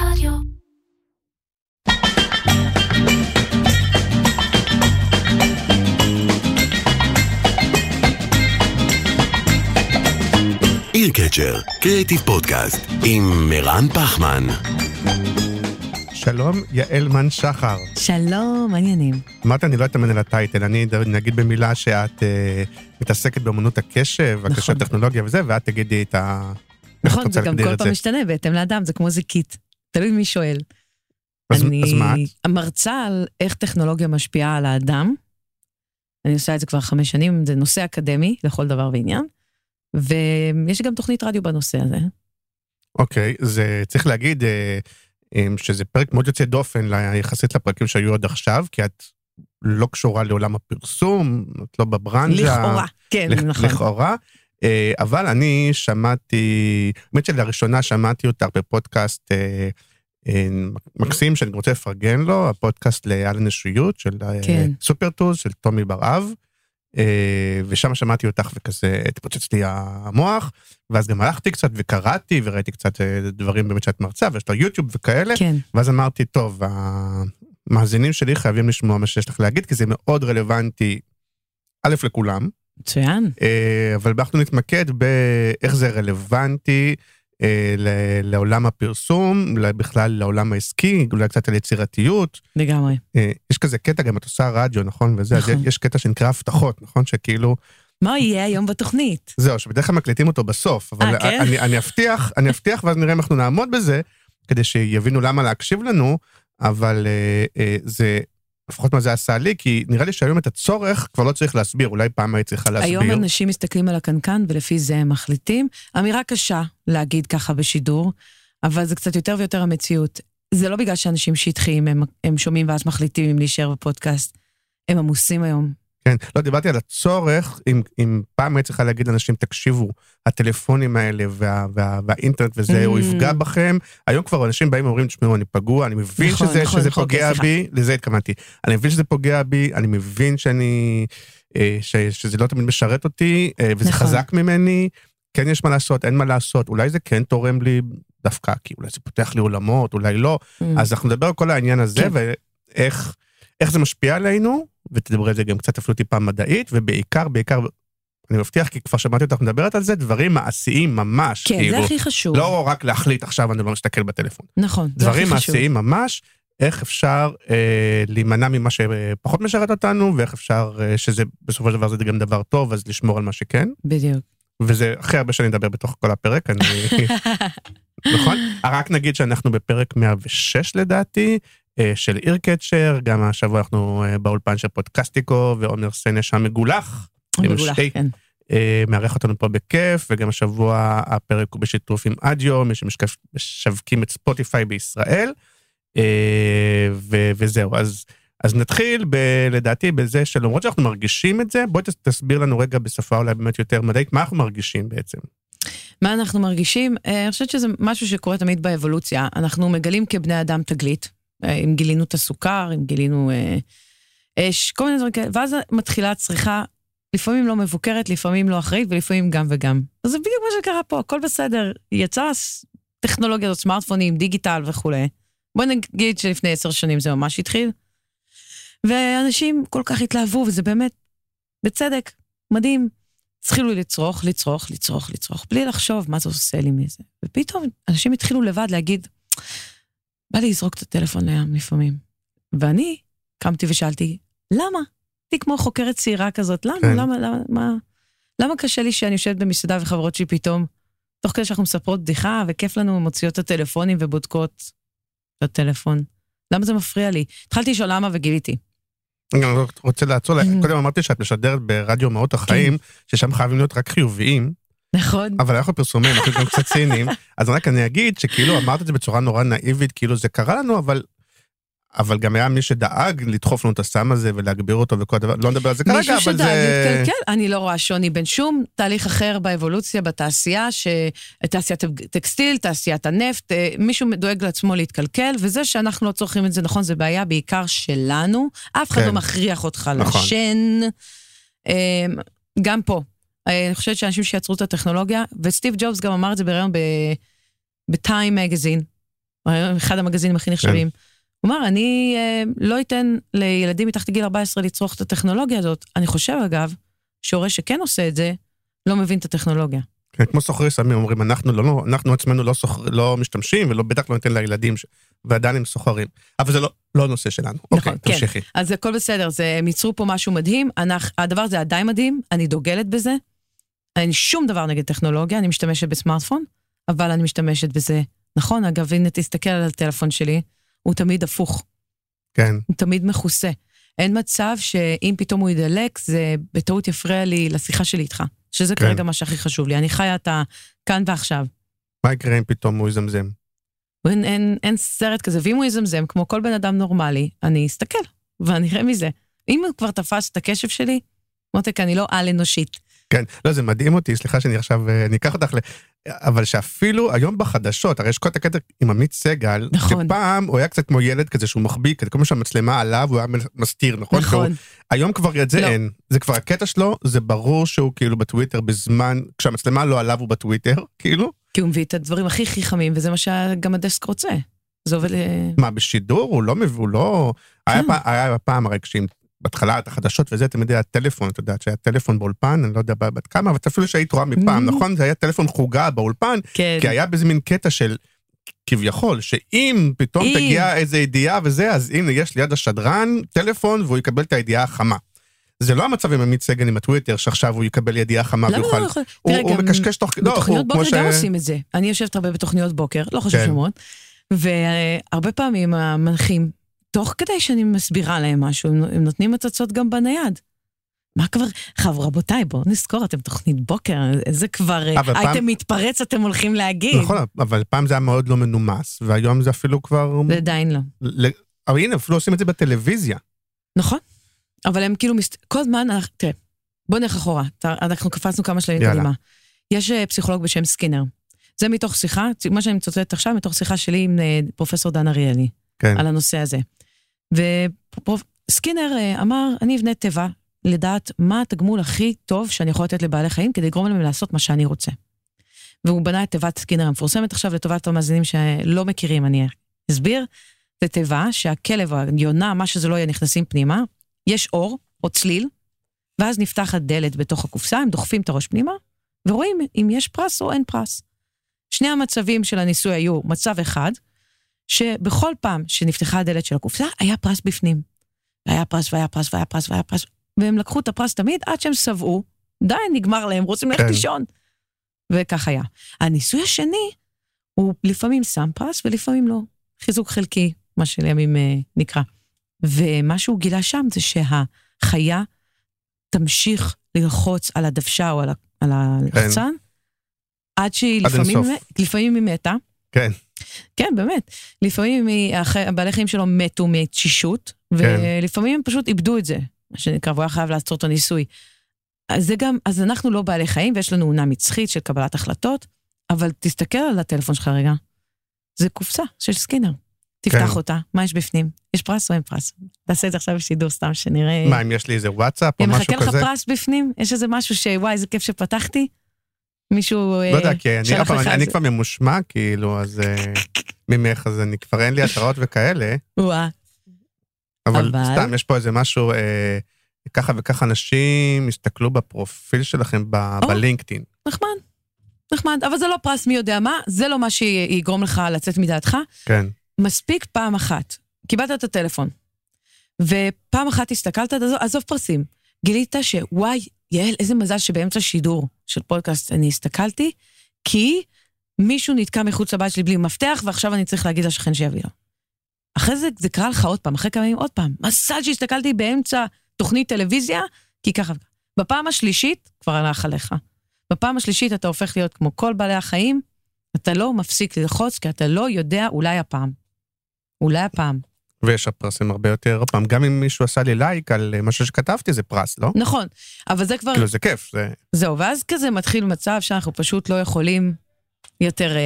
Radio. עיר קצ'ר, קריאטיב פודקאסט עם מירן פחמן. שלום, יעל מן שחר. שלום, מעניינים. אמרת, אני לא אתאמן על הטייטל, אני נגיד במילה שאת מתעסקת באמנות הקשב, הקשב הטכנולוגיה וזה, ואת תגידי את ה... נכון, זה גם כל פעם משתנה, בהתאם לאדם, זה כמו זיקית. תלוי מי שואל. אז מה את? מרצה על איך טכנולוגיה משפיעה על האדם. אני עושה את זה כבר 5 שנים, זה נושא אקדמי לכל דבר ועניין. ויש גם תוכנית רדיו בנושא הזה. אוקיי, זה צריך להגיד שזה פרק מאוד יוצא דופן יחסית לפרקים שהיו עוד עכשיו, כי את לא קשורה לעולם הפרסום, את לא בברנז'ה. לכאורה, כן, נכון. לכאורה, אבל אני שמעתי, באמת שלראשונה שמעתי אותך בפודקאסט מקסים, שאני רוצה לפרגן לו, הפודקאסט על הנשיות של סופרטוז, של תומי ברעב, ושם שמעתי אותך וכזה התפוצץ לי המוח, ואז גם הלכתי קצת וקראתי וראיתי קצת דברים באמת שאת מרצה, ויש לו יוטיוב וכאלה, כן. ואז אמרתי, טוב, המאזינים שלי חייבים לשמוע מה שיש לך להגיד, כי זה מאוד רלוונטי, א' לכולם. מצוין. אבל אנחנו נתמקד באיך זה רלוונטי לעולם הפרסום, בכלל לעולם העסקי, אולי קצת על יצירתיות. לגמרי. יש כזה קטע, גם את עושה רדיו, נכון? וזה, נכון. אז יש קטע שנקרא הבטחות, נכון? שכאילו... מה יהיה היום בתוכנית? זהו, שבדרך כלל מקליטים אותו בסוף, אבל כן? אני אבטיח, ואז נראה אם אנחנו נעמוד בזה, כדי שיבינו למה להקשיב לנו, אבל זה... לפחות מה זה עשה לי, כי נראה לי שהיום את הצורך כבר לא צריך להסביר, אולי פעם היית צריכה להסביר. היום אנשים מסתכלים על הקנקן, ולפי זה הם מחליטים. אמירה קשה להגיד ככה בשידור, אבל זה קצת יותר ויותר המציאות. זה לא בגלל שאנשים שטחיים, הם שומעים ואז מחליטים אם להישאר בפודקאסט. הם עמוסים היום. כן, לא, דיברתי על הצורך, אם פעם היית צריכה להגיד לאנשים, תקשיבו, הטלפונים האלה והאינטרנט וזה, הוא יפגע בכם, היום כבר אנשים באים ואומרים, תשמעו, אני פגוע, אני מבין שזה פוגע בי, לזה התכוונתי, אני מבין שזה פוגע בי, אני מבין שזה לא תמיד משרת אותי, וזה חזק ממני, כן יש מה לעשות, אין מה לעשות, אולי זה כן תורם לי דווקא, כי אולי זה פותח לי עולמות, אולי לא, אז אנחנו נדבר על כל העניין הזה, ואיך זה משפיע עלינו, ותדבר על זה גם קצת אפילו טיפה מדעית, ובעיקר, אני מבטיח, כי כבר שמעתי אותך מדברת על זה, דברים מעשיים ממש. כן, כאילו, זה הכי חשוב. לא רק להחליט, עכשיו אני לא משתכל בטלפון. נכון, זה הכי חשוב. דברים מעשיים ממש, איך אפשר להימנע ממה שפחות משרת אותנו, ואיך אפשר שזה, בסופו של דבר, זה גם דבר טוב, אז לשמור על מה שכן. בדיוק. וזה הכי הרבה שאני מדבר בתוך כל הפרק, אני... נכון? רק נגיד שאנחנו בפרק 106 לדעתי, של עיר קצ'ר, גם השבוע אנחנו באולפן של פודקאסטיקו, ועומר סנש המגולח, מערך אותנו פה בכיף, וגם השבוע הפרק הוא בשיתוף עם אדיו, מי שמשווקים את ספוטיפיי בישראל, וזהו, אז נתחיל לדעתי בזה שלמרות שאנחנו מרגישים את זה, בואי תסביר לנו רגע בשפה אולי באמת יותר מדעית, מה אנחנו מרגישים בעצם? מה אנחנו מרגישים? אני חושבת שזה משהו שקורה תמיד באבולוציה, אנחנו מגלים כבני אדם תגלית, אם גילינו את הסוכר, אם גילינו אש, כל מיני דברים כאלה, ואז מתחילה הצריכה, לפעמים לא מבוקרת, לפעמים לא אחראית, ולפעמים גם וגם. אז זה בדיוק מה שקרה פה, הכל בסדר, יצאה טכנולוגיה, סמארטפונים, דיגיטל וכו'. בוא נגיד שלפני 10 שנים זה ממש התחיל, ואנשים כל כך התלהבו, וזה באמת, בצדק, מדהים, התחילו לצרוך, בלי לחשוב מה זה עושה לי מזה. ופתאום אנשים התחילו לבד להגיד, בא לי לזרוק את הטלפון לים לפעמים. ואני קמתי ושאלתי, למה? הייתי כמו חוקרת צעירה כזאת, למה קשה לי שאני יושבת במסעדה וחברות שלי פתאום, תוך כדי שאנחנו מספרות בדיחה, וכיף לנו מוציאות את הטלפונים ובודקות את הטלפון. למה זה מפריע לי? התחלתי לשאול למה וגיליתי. אני רוצה לעצור, קודם אמרתי שאת משדרת ברדיו מאות החיים, ששם חייבים להיות רק חיוביים, נכון. אבל אנחנו פרסומים, אנחנו גם קצת צינים, אז רק אני אגיד שכאילו אמרת את זה בצורה נורא נאיבית, כאילו זה קרה לנו, אבל גם היה מי שדאג לדחוף לנו את הסם הזה ולהגביר אותו וכל הדבר, לא נדבר על זה כרגע, אבל זה... כן, אני לא רואה שוני בין שום תהליך אחר באבולוציה, בתעשייה, תעשיית טקסטיל, תעשיית הנפט, מישהו דואג לעצמו להתקלקל, וזה שאנחנו לא צורכים את זה, נכון, זה בעיה בעיקר שלנו, אף אחד לא מכריח אותך לשן, גם פה. אני חושבת שאנשים שיצרו את הטכנולוגיה, וסטיב ג'ובס גם אמר את זה בראיון ב-Time Magazine, אחד המגזינים הכי נחשבים. הוא אמר, אני לא אתן לילדים מתחת גיל 14 לצרוך את הטכנולוגיה הזאת. אני חושב, אגב, שהורה שכן עושה את זה, לא מבין את הטכנולוגיה. כן, כמו סוחרי סמים, אומרים, אנחנו עצמנו לא משתמשים, ולא בטח לא ניתן לילדים, ועדיין הם סוחרים. אבל זה לא נושא שלנו. אוקיי, תמשיכי. אז הכל בסדר, הם ייצרו פה משהו מדהים, הדבר הזה עדיין מדהים, אני דוגלת בזה, אין שום דבר נגד טכנולוגיה, אני משתמשת בסמארטפון, אבל אני משתמשת בזה. נכון, אגב, הנה תסתכל על הטלפון שלי, הוא תמיד הפוך. כן. הוא תמיד מכוסה. אין מצב שאם פתאום הוא ידלק, זה בטעות יפריע לי לשיחה שלי איתך. שזה כן. כרגע מה שהכי חשוב לי. אני חיה את כאן ועכשיו. מה יקרה אם פתאום הוא יזמזם? אין סרט כזה. ואם הוא יזמזם, כמו כל בן אדם נורמלי, אני אסתכל, ואני אראה מזה. אם הוא כבר תפס את הקשב שלי, מותק, אני לא על-אנושית. כן. לא, זה מדהים אותי. סליחה שאני עכשיו ניקח אותך אבל שאפילו היום בחדשות, הרי יש כל הקטע עם עמית סגל, נכון. שפעם הוא היה קצת כמו ילד כזה שהוא מחביק, כמו שהמצלמה עליו, הוא היה מסתיר, נכון? נכון. והוא, היום כבר את זה לא. אין, זה כבר הקטע שלו, זה ברור שהוא כאילו בטוויטר בזמן, כשהמצלמה לא עליו הוא בטוויטר, כאילו. כי הוא מביא את הדברים הכי חכמים, וזה מה שגם הדסק רוצה. זה עובד מה, בשידור? הוא לא מביא, הוא לא... כן. היה פעם הרי כשאם... בהתחלה, את החדשות וזה, אתם יודעים, הטלפון, את יודעת, שהיה טלפון באולפן, אני לא יודע בת כמה, אבל אפילו שהיית רואה מפעם, נכון? זה היה טלפון חוגה באולפן, כן. כי היה בזה מין קטע של, כביכול, שאם פתאום תגיע איזה ידיעה וזה, אז הנה, יש ליד השדרן טלפון, והוא יקבל את הידיעה החמה. זה לא המצב עם עמית סגל עם הטוויטר, שעכשיו הוא יקבל ידיעה חמה ויוכל... לא הוא מקשקש תוך... בתוכניות בוקר גם עושים את זה. אני יושבת הרבה בתוכניות בוקר, לא חושב שמות, והרבה פעמים המנחים תוך כדי שאני מסבירה להם משהו, הם נותנים הצצות גם בנייד. מה כבר? רבותיי, בואו נזכור, אתם תוכנית בוקר, זה כבר, הייתם מתפרץ, אתם הולכים להגיד. נכון, אבל פעם זה היה מאוד לא מנומס, והיום זה אפילו כבר... זה עדיין לא. אבל הנה, אפילו עושים את זה בטלוויזיה. נכון, אבל הם כאילו... כל זמן, תראה, בואו נלך אחורה, אנחנו קפצנו כמה שלבים קדימה. יש פסיכולוג בשם סקינר. זה מתוך שיחה, מה שאני מצטטת עכשיו, מתוך שיחה שלי עם פרופסור דן אריאלי, על הנושא הזה. וסקינר אמר, אני אבנה טבע לדעת מה התגמול הכי טוב שאני יכול לתת לבעלי חיים, כדי לגרום להם לעשות מה שאני רוצה. והוא בנה את טבעת סקינר המפורסמת עכשיו לטובת המאזינים שלא מכירים, אני אסביר. זה טבע שהכלב, היונה, מה שזה לא יהיה, נכנסים פנימה, יש אור או צליל, ואז נפתחת דלת בתוך הקופסה, הם דוחפים את הראש פנימה, ורואים אם יש פרס או אין פרס. שני המצבים של הניסוי היו מצב אחד, שבכל פעם שנפתחה הדלת של הקופסה, היה פרס בפנים. היה פרס, והיה פרס, והיה פרס, והיה פרס. והם לקחו את הפרס תמיד, עד שהם סבעו, די, נגמר להם, רוצים ללכת לישון. וכך היה. הניסוי השני, הוא לפעמים שם פרס, ולפעמים לא. חיזוק חלקי, מה שלימים נקרא. ומה שהוא גילה שם, זה שהחיה תמשיך ללחוץ על הדוושה, או על הלחצן, עד שהיא לפעמים היא מתה. כן. כן, באמת. לפעמים בעלי חיים שלו מתו מתשישות, ולפעמים הם פשוט איבדו את זה, מה שנקרא, הוא היה חייב לעצור את הניסוי. אז אנחנו לא בעלי חיים, ויש לנו עונה מצחית של קבלת החלטות, אבל תסתכל על הטלפון שלך רגע. זה קופסה של סקינר. תפתח אותה, מה יש בפנים? יש פרס או אין פרס? תעשה את זה עכשיו בשידור סתם שנראה... מה, אם יש לי איזה וואטסאפ או משהו כזה? אם מחכה לך פרס בפנים, יש איזה משהו שוואי, איזה כיף שפתחתי, מישהו... לא יודע, כי אני כבר ממושמע, כאילו, אז ממך, אז אני כבר אין לי התראות וכאלה. אבל סתם, יש פה איזה משהו, ככה וככה אנשים הסתכלו בפרופיל שלכם בלינקדאין. נחמד, נחמד, אבל זה לא פרס מי יודע מה, זה לא מה שיגרום לך לצאת מדעתך. כן. מספיק פעם אחת, קיבלת את הטלפון, ופעם אחת הסתכלת, עזוב פרסים, גילית שוואי, יעל, איזה מזל שבאמצע שידור של פודקאסט אני הסתכלתי, כי מישהו נתקע מחוץ לבית שלי בלי מפתח, ועכשיו אני צריך להגיד לשכן שיביא לו. אחרי זה, זה קרה לך עוד פעם, אחרי כמה ימים עוד פעם. מזל שהסתכלתי באמצע תוכנית טלוויזיה, כי ככה. בפעם השלישית, כבר הלך עליך. בפעם השלישית אתה הופך להיות כמו כל בעלי החיים, אתה לא מפסיק ללחוץ, כי אתה לא יודע אולי הפעם. אולי הפעם. ויש הפרסים הרבה יותר, פעם, גם אם מישהו עשה לי לייק על משהו שכתבתי, זה פרס, לא? נכון, אבל זה כבר... כאילו זה כיף, זה... זהו, ואז כזה מתחיל מצב שאנחנו פשוט לא יכולים יותר...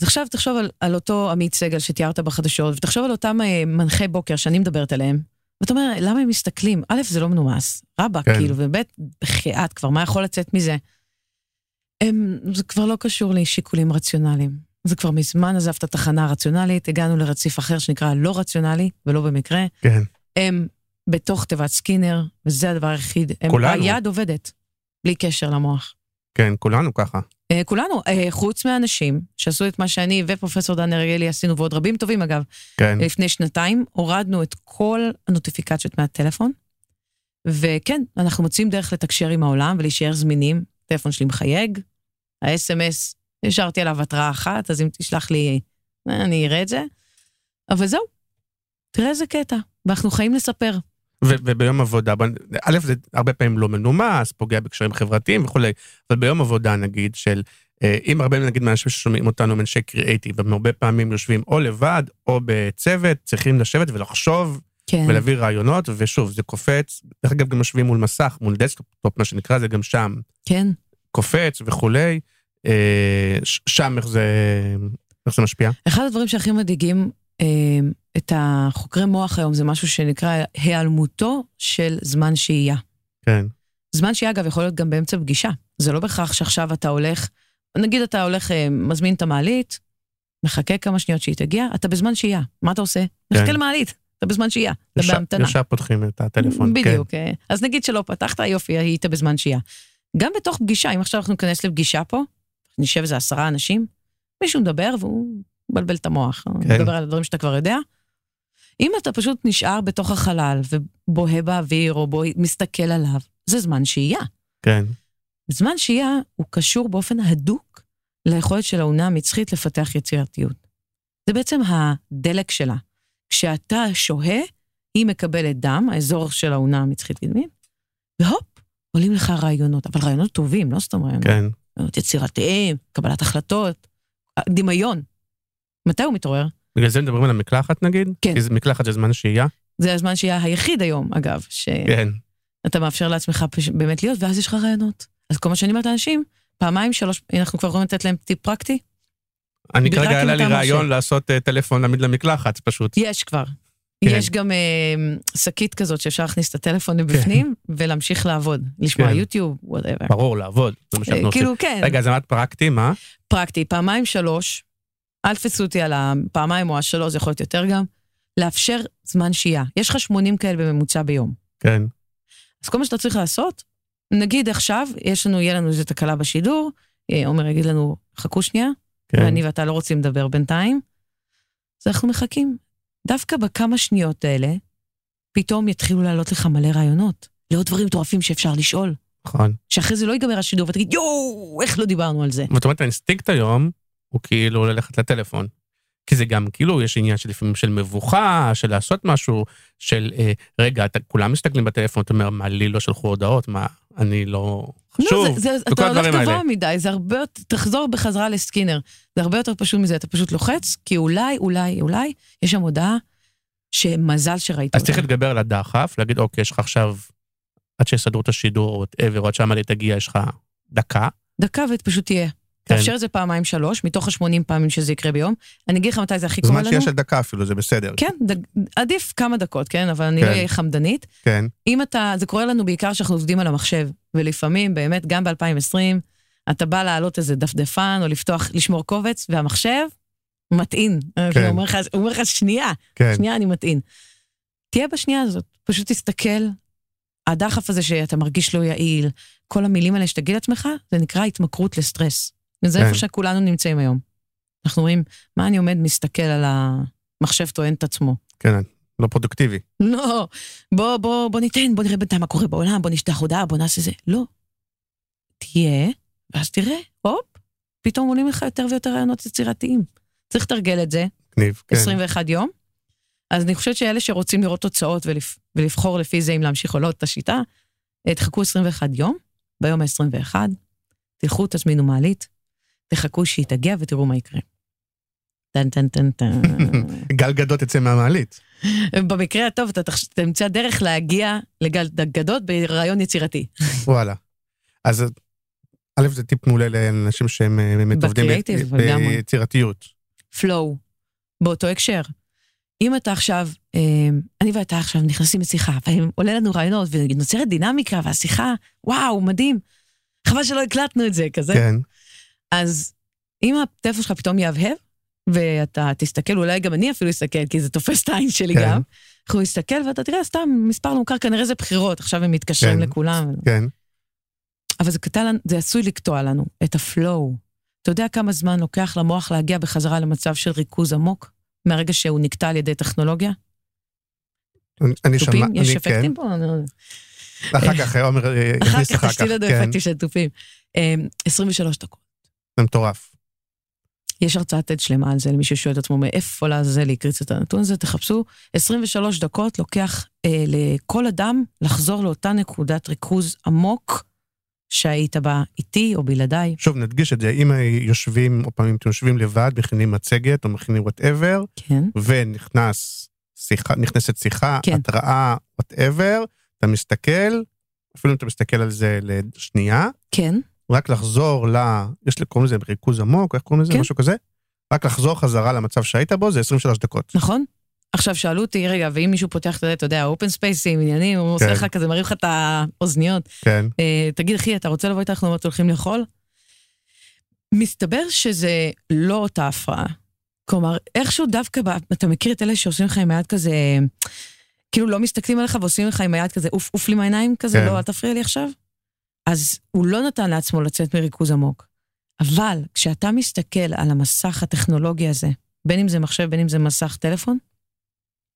אז עכשיו תחשוב על אותו עמית סגל שתיארת בחדשות, ותחשוב על אותם מנחי בוקר שאני מדברת עליהם, ואתה אומר, למה הם מסתכלים? א', זה לא מנומס, רבא, כן. כאילו, ובית, בחיית כבר, מה יכול לצאת מזה? זה כבר לא קשור לשיקולים רציונליים. זה כבר מזמן עזב את התחנה הרציונלית, הגענו לרציף אחר שנקרא לא רציונלי, ולא במקרה. כן. הם בתוך תיבת סקינר, וזה הדבר היחיד. כולנו. היד עובדת, בלי קשר למוח. כן, כולנו ככה. כולנו, חוץ מהאנשים שעשו את מה שאני ופרופסור דן אריאלי עשינו, ועוד רבים טובים אגב, כן. לפני שנתיים, הורדנו את כל הנוטיפיקציות מהטלפון, וכן, אנחנו מוצאים דרך לתקשר עם העולם ולהישאר זמינים. הטלפון שלי מחייג, ה-SMS, השארתי עליו התראה אחת, אז אם תשלח לי, אני אראה את זה. אבל זהו, תראה איזה קטע, ואנחנו חיים לספר. וביום עבודה, א', זה הרבה פעמים לא מנומס, פוגע בקשרים חברתיים וכו', אבל ביום עבודה נגיד של, אם הרבה נגיד מהאנשים ששומעים אותנו מנשי קריאייטיב, והרבה פעמים יושבים או לבד או בצוות, צריכים לשבת ולחשוב, כן. ולהביא רעיונות, ושוב, זה קופץ, דרך אגב גם יושבים מול מסך, מול דסקטופ, מה שנקרא, זה גם שם. כן. קופץ וכולי, שם איך זה משפיע? אחד הדברים שהכי מדהיגים, את החוקרי מוח היום, זה משהו שנקרא היעלמותו של זמן שהייה. כן. זמן שהייה, אגב, יכול להיות גם באמצע פגישה. זה לא בכך שעכשיו אתה הולך, נגיד אתה הולך, מזמין את המעלית, מחכה כמה שניות שהיא תגיע, אתה בזמן שהייה. מה אתה עושה? כן. מחכה למעלית. אתה בזמן שהייה, אתה בהמתנה. ישר פותחים את הטלפון. בדיוק, כן. אז נגיד שלא פתחת, יופי, היית בזמן שהייה. גם בתוך פגישה, אם עכשיו אנחנו ניכנס לפגישה פה, נשב איזה 10 אנשים, מישהו מדבר והוא בלבל את המוח, כן. מדבר על הדברים שאתה כבר יודע. אם אתה פשוט נשאר בתוך החלל, ובוהה באוויר, או מסתכל עליו, זה זמן שהייה. כן. זמן שהייה הוא קשור באופן הדוק, ליכולת של האונה המצחית לפתח יצירתיות. זה בעצם הדלק שלה. כשאתה שוהה, היא מקבלת דם, האזור של האונה המצחית קדמית, והופ, עולים לך רעיונות, אבל רעיונות טובים, לא סתם רעיונות. כן. רעיונות יצירתיים, קבלת החלטות, דמיון. מתי הוא מתעורר? בגלל זה מדברים על המקלחת נגיד? כן. כי מקלחת זה זמן שהייה? זה הזמן שהייה היחיד היום, אגב, שאתה מאפשר לעצמך באמת להיות, ואז יש לך רעיונות. אז כל מה שאני אומרת לאנשים, פעמיים, 3, אנחנו כבר רואים לתת להם טיפ פרקטי, אני כרגע עלה לי רעיון לעשות טלפון עמיד למקלחת, פשוט. יש כבר. יש גם שקית כזאת שאפשר להכניס את הטלפון לבפנים, ולהמשיך לעבוד, לשמוע יוטיוב, whatever. ברור, לעבוד. כאילו, כן. רגע, זה מעט פרקטי, מה? פרקטי, 2-3, אל תפסו אותי על הפעמיים או ה3, זה יכול להיות יותר גם, לאפשר זמן שהייה. יש לך 80 כאלה בממוצע ביום. כן. אז כל מה שאתה צריך לעשות, נגיד עכשיו, יהיה לנו איזו תקלה בשידור, עומר יגיד לנו, חכו שנייה, ואני ואתה לא רוצים לדבר בינתיים, אז אנחנו מחכים. דווקא בכמה שניות האלה, פתאום יתחילו לעלות לך מלא רעיונות, לעוד דברים מטורפים שאפשר לשאול. נכון. שאחרי זה לא ייגמר השידור, ותגיד, יואו, איך לא דיברנו על זה? זאת אומרת, האינסטינקט היום, הוא כאילו ללכת לטלפון. כי זה גם כאילו, יש עניין שלפעמים של מבוכה, של לעשות משהו, של, רגע, כולם מסתכלים בטלפון, אתה אומר, מה לי לא שלחו הודעות, מה, אני לא... שוב, אתה הולך גבוה מדי, זה הרבה יותר, תחזור בחזרה לסקינר, זה הרבה יותר פשוט מזה, אתה פשוט לוחץ, כי אולי, יש שם הודעה שמזל שראית אותה. אז צריך להתגבר על הדחף, להגיד, אוקיי, יש לך עכשיו, עד שיסדרו את השידור, או עד שהמלא תגיע, יש לך דקה. דקה ופשוט תהיה. תאפשר את זה 2-3, מתוך 80 פעמים שזה יקרה ביום, אני אגיד לך מתי זה הכי קורה לנו. זמן שיש של דקה אפילו, זה בסדר. כן, עדיף כמה דקות, כן, אבל אני לא אהיה חמדנית. כן. אם אתה, זה קורה לנו בעיקר שאנחנו עובדים על המחשב, ולפעמים, באמת, גם ב-2020, אתה בא להעלות איזה דפדפן, או לפתוח, לשמור קובץ, והמחשב מטעין. כן. הוא אומר לך, שנייה, כן. שנייה אני מטעין. תהיה בשנייה הזאת, פשוט תסתכל, הדחף הזה שאתה מרגיש לא יעיל, כל המילים האלה שתגיד לעצמך, זה נקרא התמכרות לסטרס. וזה איפה שכולנו נמצאים היום. אנחנו רואים, מה אני עומד מסתכל על המחשב טוען את עצמו. כן, לא פרודוקטיבי. לא, בוא ניתן, בוא נראה בינתיים מה קורה בעולם, בוא נשתח הודעה, בוא נעשה זה. לא. תהיה, ואז תראה, הופ, פתאום עולים לך יותר ויותר רעיונות יצירתיים. צריך לתרגל את זה. גניב, כן. 21 יום. אז אני חושבת שאלה שרוצים לראות תוצאות ולבחור לפי זה אם להמשיך או לא את השיטה, תחכו 21 יום, ביום ה-21, תלכו, תזמינו מעלית, תחכו שהיא תגיע ותראו מה יקרה. טן, טן, טן, טן. גל גדות יצא מהמעלית. במקרה הטוב, אתה תמצא דרך להגיע לגל גדות ברעיון יצירתי. וואלה. אז א', זה טיפ מעולה לאנשים שהם מתעובדים ביצירתיות. פלואו, באותו הקשר. אם אתה עכשיו, אני ואתה עכשיו נכנסים לשיחה, ועולה לנו רעיונות, ונוצרת דינמיקה, והשיחה, וואו, מדהים. חבל שלא הקלטנו את זה, כזה. כן. אז אם הטלפון שלך פתאום יהבהב, ואתה תסתכל, אולי גם אני אפילו אסתכל, כי זה תופס את העין שלי גם, אנחנו נסתכל ואתה תראה, סתם מספר נוכר, כנראה זה בחירות, עכשיו הם מתקשרים לכולם. כן. אבל זה עשוי לקטוע לנו, את הפלואו. אתה יודע כמה זמן לוקח למוח להגיע בחזרה למצב של ריכוז עמוק, מהרגע שהוא נקטע על ידי טכנולוגיה? אני שמע, אני כן. יש אפקטים פה? אחר כך, עומר, יחניס אחר כך. תשתי לדו אפקטים של טופים. 23 דקות. זה מטורף. יש הרצאת עד שלמה על זה, למי ששואל את עצמו, מאיפה לזה להקריץ את הנתון הזה, תחפשו, 23 דקות לוקח לכל אדם לחזור לאותה נקודת ריכוז עמוק, שהיית בה איתי או בלעדיי. שוב, נדגיש את זה, אם יושבים, או פעמים אתם יושבים לבד, מכינים מצגת, או מכינים whatever, כן. ונכנסת שיחה, כן. התראה, whatever, אתה מסתכל, אפילו אם אתה מסתכל על זה לשנייה, כן. רק לחזור יש לקרוא לזה ריכוז עמוק, איך קוראים לזה, כן. משהו כזה, רק לחזור חזרה למצב שהיית בו, זה 23 דקות. נכון. עכשיו שאלו אותי, רגע, ואם מישהו פותח את זה, אתה יודע, אופן ספייסים, עניינים, הוא עושה לך כזה, מריב לך את האוזניות. כן. תגיד, אחי, אתה רוצה לבוא איתך, אנחנו הולכים לאכול? מסתבר שזה לא אותה הפרעה. כלומר, איכשהו דווקא, אתה מכיר את אלה שעושים לך עם היד כזה, כאילו לא מסתכלים עליך ועושים לך עם היד כזה, אוף לי מהעיניים כזה, לא, אל תפריע לי עכשיו. אז הוא לא נתן לעצמו לצאת מריכוז עמוק. אבל כשאתה מסתכל על המסך הטכנולוגי הזה, בין אם זה מחשב, בין אם זה מסך טלפון,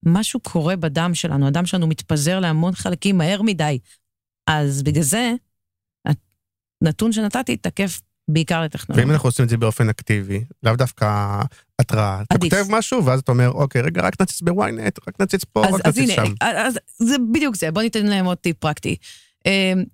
משהו קורה בדם שלנו, הדם שלנו מתפזר להמון חלקים מהר מדי, אז בגלל זה, הנתון שנתתי תקף בעיקר לטכנולוגיה. ואם אנחנו עושים את זה באופן אקטיבי, לאו דווקא התראה, אתה כותב משהו, ואז אתה אומר, אוקיי, רגע, רק נציץ בוויינט, רק נציץ פה, רק נציץ שם. אז זה בדיוק זה, בוא ניתן להם עוד טיפ פרקטי.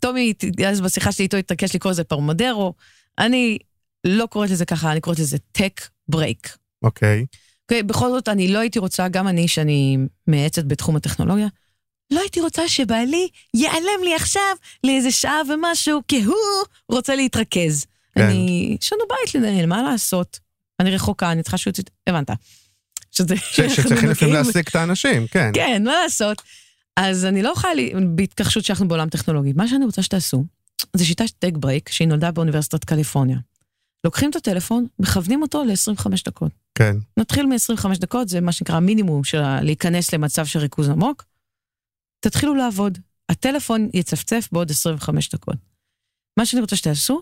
תומי, אז בשיחה שלי איתו התעקש לקרוא לזה פרמודרו, אני לא קוראת לזה ככה, אני קוראת לזה tech break. אוקיי. בכל זאת, אני לא הייתי רוצה, גם אני שאני מייעצת בתחום הטכנולוגיה, לא הייתי רוצה שבעלי ייעלם לי עכשיו לאיזה שעה ומשהו, כי הוא רוצה להתרכז. אני, שנו בית לנהל, מה לעשות? אני רחוקה, אני צריכה שיוצאת, הבנת. שצריכים לפעמים להסיק את האנשים, כן. כן, מה לעשות? אז אני לא אוכל בהתכחשות שאנחנו בעולם טכנולוגי. מה שאני רוצה שתעשו, זה שיטה טק ברייק, שהיא נולדה באוניברסיטת קליפורניה. לוקחים את הטלפון, מכוונים אותו ל-25 דקות. כן. נתחיל מ-25 דקות, זה מה שנקרא המינימום של להיכנס למצב של ריכוז עמוק. תתחילו לעבוד. הטלפון יצפצף בעוד 25 דקות. מה שאני רוצה שתעשו,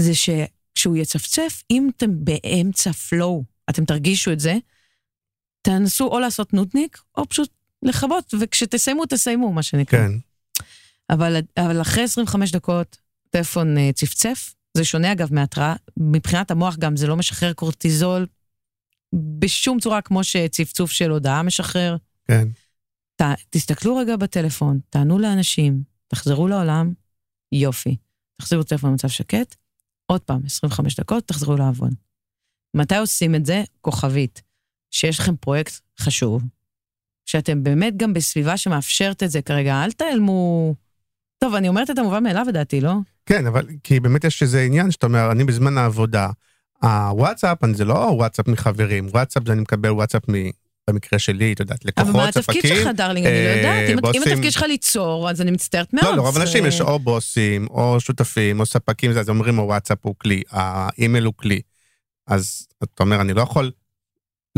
זה שכשהוא יצפצף, אם אתם באמצע פלואו, אתם תרגישו את זה, תנסו או לעשות נודניק, או פשוט לחבות, וכשתסיימו, תסיימו, מה שנקרא. כן. אבל אחרי 25 דקות, טלפון צפצף, זה שונה אגב מהתראה, מבחינת המוח גם זה לא משחרר קורטיזול, בשום צורה כמו שצפצוף של הודעה משחרר. כן. תסתכלו רגע בטלפון, תענו לאנשים, תחזרו לעולם, יופי. תחזרו טלפון במצב שקט, עוד פעם, 25 דקות, תחזרו לעבוד. מתי עושים את זה? כוכבית. שיש לכם פרויקט חשוב, שאתם באמת גם בסביבה שמאפשרת את זה כרגע, אל תעלמו. טוב, אני אומרת את המובן מאליו, לדעתי, לא? כן, אבל כי באמת יש איזה עניין, שאתה אומר, אני בזמן העבודה, הוואטסאפ, זה לא וואטסאפ מחברים, וואטסאפ זה אני מקבל וואטסאפ במקרה שלי, אתה יודעת, לקוחות, ספקים. אבל מה התפקיד שלך, דרלינג, אני לא יודעת, אם התפקיד שלך ליצור, אז אני מצטערת מאוד. לא, רוב אנשים יש או בוסים, או שותפים, או ספקים, אז אומרים, הוואטסאפ הוא כלי, האימייל הוא כלי. אז אתה אומר, אני לא יכול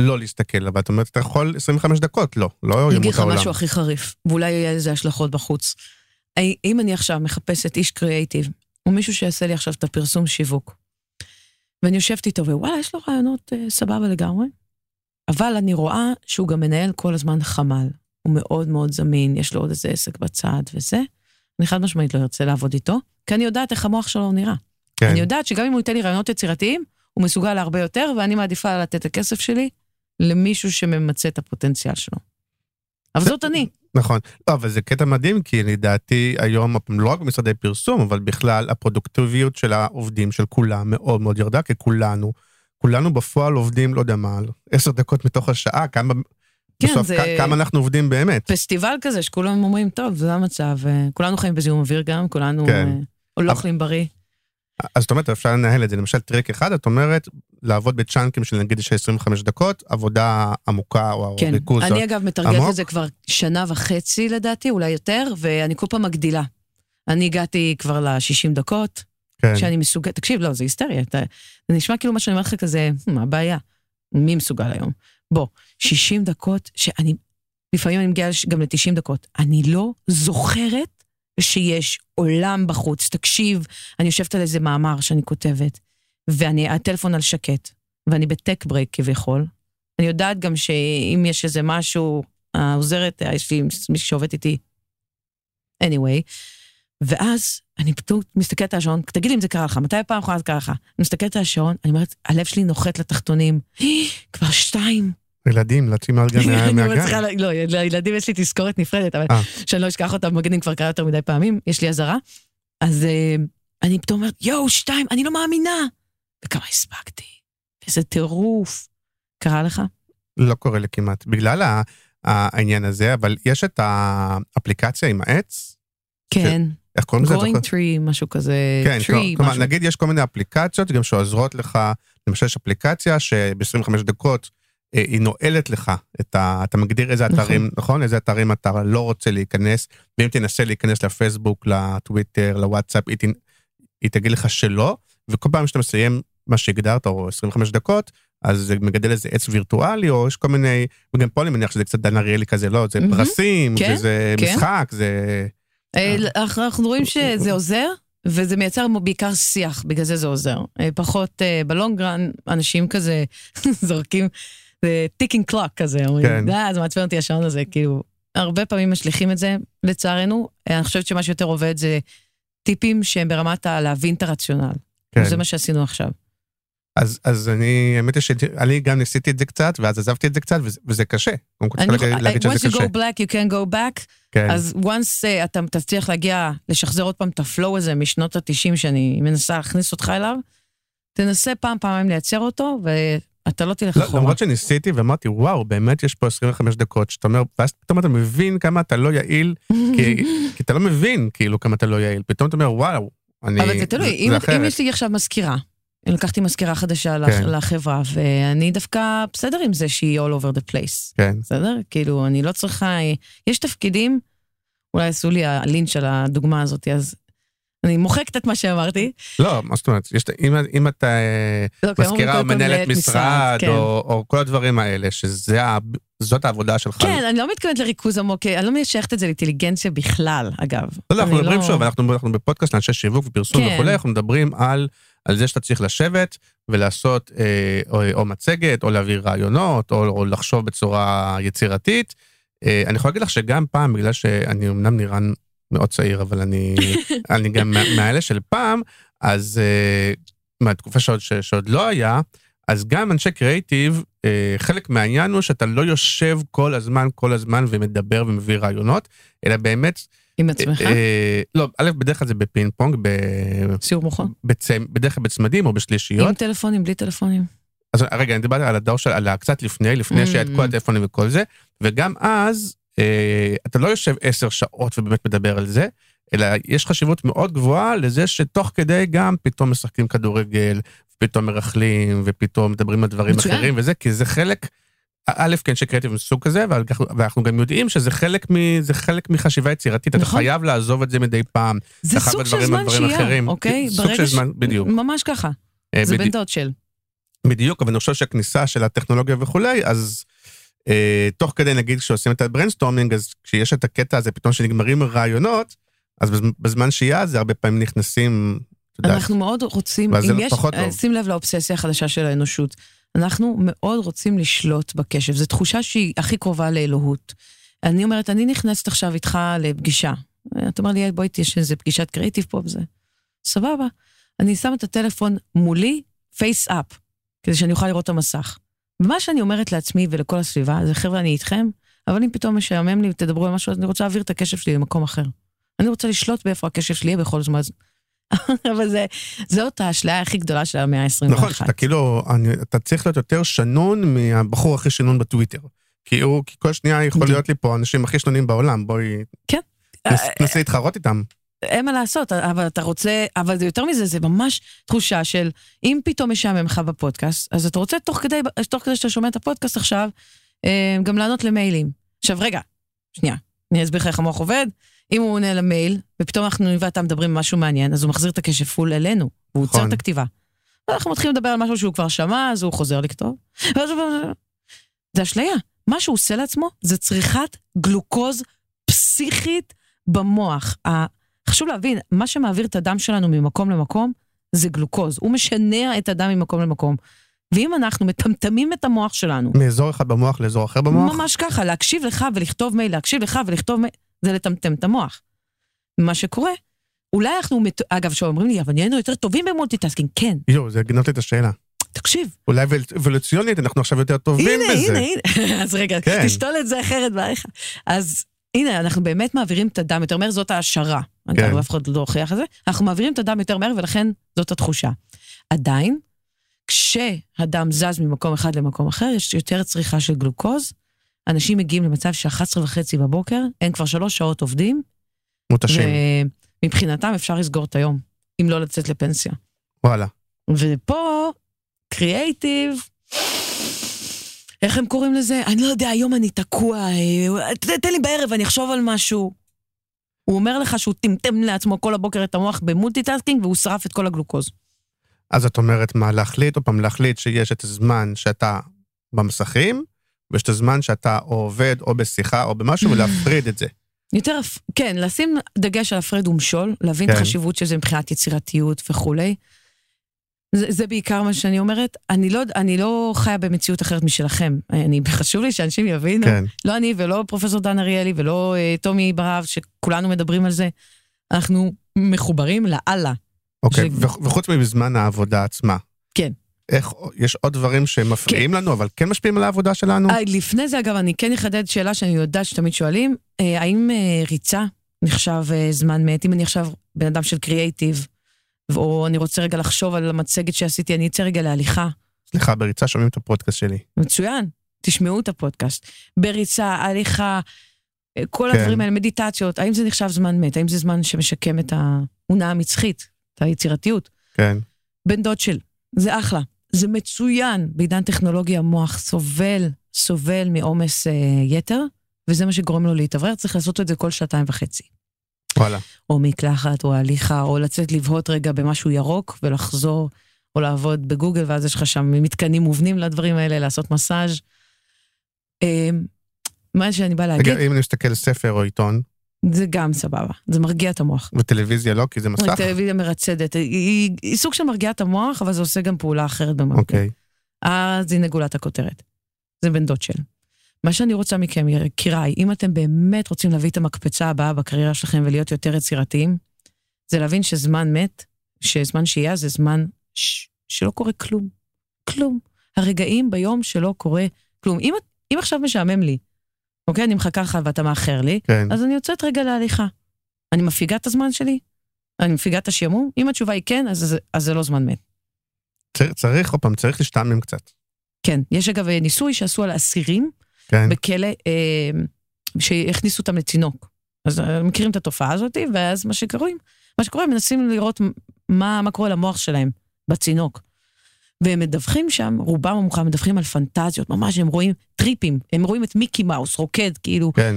לא להסתכל, אבל אתה אומר, אתה יכול 25 דקות, לא ימות העולם. משהו הכי חריף, ואולי יהיה איזה השלכות בחוץ. אם אני עכשיו מחפשת איש קריאייטיב, או מישהו שיעשה לי עכשיו את הפרסום שיווק, ואני יושבת איתו, ווואלה, יש לו רעיונות סבבה לגמרי, אבל אני רואה שהוא גם מנהל כל הזמן חמל, הוא מאוד מאוד זמין, יש לו עוד איזה עסק בצד וזה, אני חד משמעית לא ארצה לעבוד איתו, כי אני יודעת איך המוח שלו נראה. כן. אני יודעת שגם אם הוא ייתן לי רעיונות יצירתיים, הוא מסוגל להרבה יותר, ואני מעדיפה לתת את הכסף שלי למישהו שממצא את הפוטנציאל שלו. אבל זאת אני. נכון. לא, אבל זה קטע מדהים, כי לדעתי היום, לא רק במשרדי פרסום, אבל בכלל הפרודוקטיביות של העובדים, של כולם, מאוד מאוד ירדה, כי כולנו בפועל עובדים, לא יודע מה, 10 דקות מתוך השעה, כמה אנחנו עובדים באמת. פסטיבל כזה, שכולם אומרים, טוב, זה המצב, כולנו חיים בזיהום אוויר גם, כולנו לא אוכלים בריא. אז זאת אומרת, אפשר לנהל את זה, למשל טריק אחד, את אומרת, לעבוד בצ'אנקים של נגיד 25 דקות, עבודה עמוקה או כן. ריכוז עמוק. אני אגב מתרגלת את זה כבר 1.5 שנה לדעתי, אולי יותר, ואני כל פעם מגדילה. אני הגעתי כבר ל-60 דקות, שאני מסוגל, תקשיב, לא, זה היסטריה, זה נשמע כאילו מה שאני אומר לך כזה, מה הבעיה? מי מסוגל היום? בוא, 60 דקות, שאני, לפעמים אני מגיעה גם ל-90 דקות, אני לא זוכרת שיש עולם בחוץ, תקשיב, אני יושבת על איזה מאמר שאני כותבת, ואני, הטלפון על שקט, ואני בטק ברייק כביכול, אני יודעת גם שאם יש איזה משהו, העוזרת, יש לי מי שעובד איתי, anyway, ואז אני פתאום מסתכלת על השעון, תגיד לי אם זה קרה לך, מתי פעם אחת קרה לך? אני מסתכלת על השעון, אני אומרת, הלב שלי נוחת לתחתונים, כבר 2. ילדים, לצים מהגן. לא, לילדים יש לי תזכורת נפרדת, אבל שאני לא אשכח אותם, מגנים כבר קרה יותר מדי פעמים, יש לי עזרה, אז אני פתאום אומרת, יואו, 2, אני לא מאמינה. וכמה הספקתי, איזה טירוף. קרה לך? לא קורה לי כמעט, בגלל העניין הזה, אבל יש את האפליקציה עם העץ, כן, איך קוראים לזה? Growing tree, משהו כזה, כן, tree, כלומר, משהו. נגיד יש כל מיני אפליקציות גם שעוזרות לך, למשל יש אפליקציה שב-25 דקות היא נועלת לך, אתה מגדיר איזה אתרים, נכון? איזה אתרים אתה לא רוצה להיכנס, ואם תנסה להיכנס לפייסבוק, לטוויטר, לוואטסאפ, היא תגיד לך שלא, וכל פעם שאתה מסיים מה שהגדרת, או 25 דקות, אז זה מגדל איזה עץ וירטואלי, או יש כל מיני, וגם פה אני מניח שזה קצת דן אריאלי כזה, לא, זה פרסים, זה משחק, זה... אנחנו רואים שזה עוזר, וזה מייצר בעיקר שיח, בגלל זה זה עוזר. פחות בלונגרן, אנשים כזה זורקים, זה ticking clock כזה, אומרים, זה מעצבן אותי השעון הזה, כאילו, הרבה פעמים משליחים את זה, לצערנו, אני חושבת שמה שיותר עובד זה טיפים שהם ברמת להבין את הרציונל, וזה מה שעשינו עכשיו. אז אני, האמת שאני גם ניסיתי את זה קצת, ואז עזבתי את זה קצת, וזה קשה. Once you go black, you can go back. אז once אתה תצליח להגיע, לשחזר עוד פעם את הפלואו הזה משנות ה-90 שאני מנסה להכניס אותך אליו, תנסה פעמיים לייצר אותו, ואתה לא תלך לחומה. למרות שניסיתי ואמרתי, וואו, באמת יש פה 25 דקות, שאתה אומר, ואז פתאום אתה מבין כמה אתה לא יעיל, כי אתה לא מבין כאילו כמה אתה לא יעיל. פתאום אתה אומר, וואו, אני... אבל זה תלוי, אם יש לי עכשיו מזכירה, לקחתי מזכירה חדשה לחברה, ואני דווקא בסדר עם זה שהיא all over the place. בסדר? כאילו, אני לא צריכה... יש תפקידים, אולי עשו לי הלינץ' של הדוגמה הזאת, אז אני מוחקת את מה שאמרתי. לא, מה זאת אומרת, אם אתה מזכירה או מנהלת משרד, או כל הדברים האלה, שזאת העבודה שלך. כן, אני לא מתכוונת לריכוז עמוק, אני לא משייכת את זה לאינטליגנציה בכלל, אגב. לא, אנחנו מדברים שוב, אנחנו בפודקאסט לאנשי שיווק ופרסום וכו', אנחנו מדברים על זה שאתה צריך לשבת ולעשות או מצגת, או להביא רעיונות, או לחשוב בצורה יצירתית. אני יכול להגיד לך שגם פעם, בגלל שאני אמנם נראה מאוד צעיר, אבל אני גם מהאלה של פעם, אז מהתקופה שעוד לא היה, אז גם אנשי קריאיטיב, חלק מהעניין הוא שאתה לא יושב כל הזמן ומדבר ומביא רעיונות, אלא באמת... עם עצמך? לא, א', בדרך כלל זה בפינג פונג, סיור מוכן. בדרך כלל בצמדים או בשלישיות. עם טלפונים, בלי טלפונים. אז רגע, אני דיברתי על הדור שלה, קצת לפני שהיה את כל הטלפונים וכל זה, וגם אז, אתה לא יושב 10 שעות ובאמת מדבר על זה, אלא יש חשיבות מאוד גבוהה לזה שתוך כדי גם פתאום משחקים כדורגל, פתאום מרחלים, ופתאום מדברים על דברים אחרים וזה, כי זה חלק... א', כן, שקריאטיב מסוג כזה, ואנחנו גם יודעים שזה חלק מחשיבה יצירתית, אתה חייב לעזוב את זה מדי פעם, זה סוג של זמן שיהיה, אוקיי? סוג של זמן, בדיוק. ממש ככה, זה בן דוד של. בדיוק, אבל אני חושב שהכניסה של הטכנולוגיה וכולי, אז תוך כדי נגיד כשעושים את הבריינסטורמינג, אז כשיש את הקטע הזה, פתאום שנגמרים רעיונות, אז בזמן שיהיה זה הרבה פעמים נכנסים, אנחנו מאוד רוצים, אם יש, שים לב לאובססיה החדשה של האנושות, אנחנו מאוד רוצים לשלוט בקשב. זו תחושה שהיא הכי קרובה לאלוהות. אני אומרת, אני נכנסת עכשיו איתך לפגישה. אתה אומר לי, בואי, יש איזה פגישת קריאיטיב פה וזה. סבבה. אני שם את הטלפון מולי, פייס אפ, כדי שאני אוכל לראות את המסך. ומה שאני אומרת לעצמי ולכל הסביבה, זה חבר'ה, אני איתכם, אבל אם פתאום משעמם לי ותדברו על משהו, אני רוצה להעביר את הקשב שלי למקום אחר. אני רוצה לשלוט באיפה הקשב שלי יהיה בכל זמן. אבל זאת האשליה הכי גדולה של המאה ה-21. נכון, אתה כאילו, אתה צריך להיות יותר שנון מהבחור הכי שנון בטוויטר. כי כל שנייה יכול להיות לי פה אנשים הכי שנונים בעולם, בואי... כן. נסי להתחרות איתם. אין מה לעשות, אבל אתה רוצה, אבל יותר מזה, זה ממש תחושה של, אם פתאום משעמם לך בפודקאסט, אז אתה רוצה תוך כדי שאתה שומע את הפודקאסט עכשיו, גם לענות למיילים. עכשיו, רגע, שנייה, אני אסביר לך איך המוח עובד, אם הוא עונה למייל, ופתאום אנחנו ואתה מדברים משהו מעניין, אז הוא מחזיר את הקשב פול אלינו, הוא עוצר את הכתיבה. אנחנו מתחילים לדבר על משהו שהוא כבר שמע, אז הוא חוזר לכתוב. זה אשליה. מה שהוא עושה לעצמו, זה צריכת גלוקוז פסיכית במוח. חשוב להבין, מה שמעביר את הדם שלנו ממקום למקום, זה גלוקוז. הוא משנע את הדם ממקום למקום. ואם אנחנו מטמטמים את המוח שלנו... מאזור אחד במוח לאזור אחר במוח? ממש ככה, להקשיב לך ולכתוב מייל, להקשיב לך ולכתוב מייל, זה לטמטם את המוח. מה שקורה, אולי אנחנו... אגב, שאומרים לי, אבל נהיינו יותר טובים במולטיטאסקינג, כן. יו, זה גנבת את השאלה. תקשיב. אולי אבולוציונית, אנחנו עכשיו יותר טובים הנה, בזה. הנה. אז רגע, כן. תשתול את זה אחרת בעריכה. אז הנה, אנחנו באמת מעבירים את הדם יותר מהר, זאת ההשערה. כן. אף אחד לא הוכיח את זה. אנחנו מעבירים את הדם יותר מהר, ולכן זאת התחושה. עדיין, כשהדם זז ממקום אחד למקום אחר, יש יותר צריכה של גלוקוז, אנשים מגיעים למצב ש11:30 בבוקר, הם כבר 3 שעות עובדים, מותשים. ומבחינתם אפשר לסגור את היום, אם לא לצאת לפנסיה. וואלה. ופה, קריאייטיב, איך הם קוראים לזה? אני לא יודע, היום אני תקוע, תן לי בערב, אני אחשוב על משהו. הוא אומר לך שהוא טמטם לעצמו כל הבוקר את המוח במולטיטאסקינג, והוא שרף את כל הגלוקוז. אז את אומרת מה להחליט, או פעם להחליט שיש את הזמן שאתה במסכים, ויש את הזמן שאתה או עובד, או בשיחה, או במשהו, ולהפריד את זה. יותר, כן, לשים דגש על הפרד ומשול, להבין את החשיבות של זה מבחינת יצירתיות וכו'. זה בעיקר מה שאני אומרת, אני לא חיה במציאות אחרת משלכם. חשוב לי שאנשים יבינו, לא אני ולא פרופסור דן אריאלי, ולא תומי ברב, שכולנו מדברים על זה, אנחנו מחוברים לעלה. אוקיי, וחוץ מזמן העבודה עצמה. כן. איך, יש עוד דברים שמפריעים לנו, אבל כן משפיעים על העבודה שלנו? לפני זה, אגב, אני כן אחדד שאלה שאני יודעת שתמיד שואלים, האם ריצה נחשב זמן מת? אם אני עכשיו בן אדם של קריאייטיב, או אני רוצה רגע לחשוב על המצגת שעשיתי, אני יצא רגע להליכה. סליחה, בריצה שומעים את הפודקאסט שלי. מצוין, תשמעו את הפודקאסט. בריצה, הליכה, כל הדברים האלה, מדיטציות, האם זה נחשב זמן מת? האם זה זמן שמשקם את האונה המצחית? את היצירתיות. כן. בן דוד של, זה אחלה, זה מצוין, בעידן טכנולוגיה המוח סובל מעומס יתר, וזה מה שגורם לו להתעבר, צריך לעשות את זה כל 2.5 שעות. וואלה. או מקלחת, או הליכה, או לצאת לבהות רגע במשהו ירוק, ולחזור, או לעבוד בגוגל, ואז יש לך שם מתקנים מובנים לדברים האלה, לעשות מסאז'. מה שאני באה להגיד... רגע, אם אני מסתכל ספר או עיתון, זה גם סבבה, זה מרגיע את המוח. וטלוויזיה לא, כי זה מסך? הטלוויזיה מרצדת, היא סוג של מרגיע את המוח, אבל זה עושה גם פעולה אחרת במקום. אוקיי. אז הנה גולת הכותרת. זה בן דוד של. מה שאני רוצה מכם, יקיריי, אם אתם באמת רוצים להביא את המקפצה הבאה בקריירה שלכם ולהיות יותר יצירתיים, זה להבין שזמן מת, שזמן שיהיה זה זמן שלא קורה כלום. כלום. הרגעים ביום שלא קורה כלום. אם עכשיו משעמם לי, אוקיי, אני מחכה לך ואתה מאחר לי, אז אני יוצאת רגע להליכה. אני מפיגה את הזמן שלי? אני מפיגה את השעמום? אם התשובה היא כן, אז זה לא זמן מת. צריך, או פעם, צריך להשתעמם קצת. כן, יש אגב ניסוי שעשו על אסירים, בכלא, שהכניסו אותם לצינוק. אז מכירים את התופעה הזאת, ואז מה שקורה, מנסים לראות מה קורה למוח שלהם, בצינוק. והם מדווחים שם, רובם המוחם מדווחים על פנטזיות, ממש הם רואים טריפים, הם רואים את מיקי מאוס, רוקד, כאילו. כן.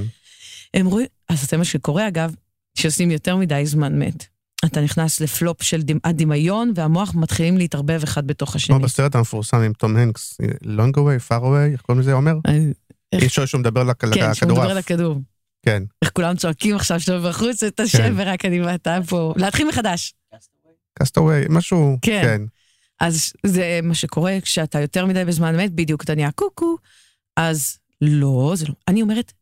הם רואים, אז זה מה שקורה אגב, שעושים יותר מדי זמן מת. אתה נכנס לפלופ של הדמיון, והמוח מתחילים להתערבב אחד בתוך השני. כמו בסרט המפורסם עם תום הנקס, long away, far away, איך קוראים לזה, אומר? אישו שהוא מדבר לכדורף. כן, שהוא מדבר לכדור. כן. איך כולם צועקים עכשיו שלו בחוץ, את השם ורק אני ואתה פה. להתחיל מחדש. Castaway, משהו, כן. אז זה מה שקורה, כשאתה יותר מדי בזמן מת, בדיוק אתה נהיה קוקו, אז לא, זה לא. אני אומרת,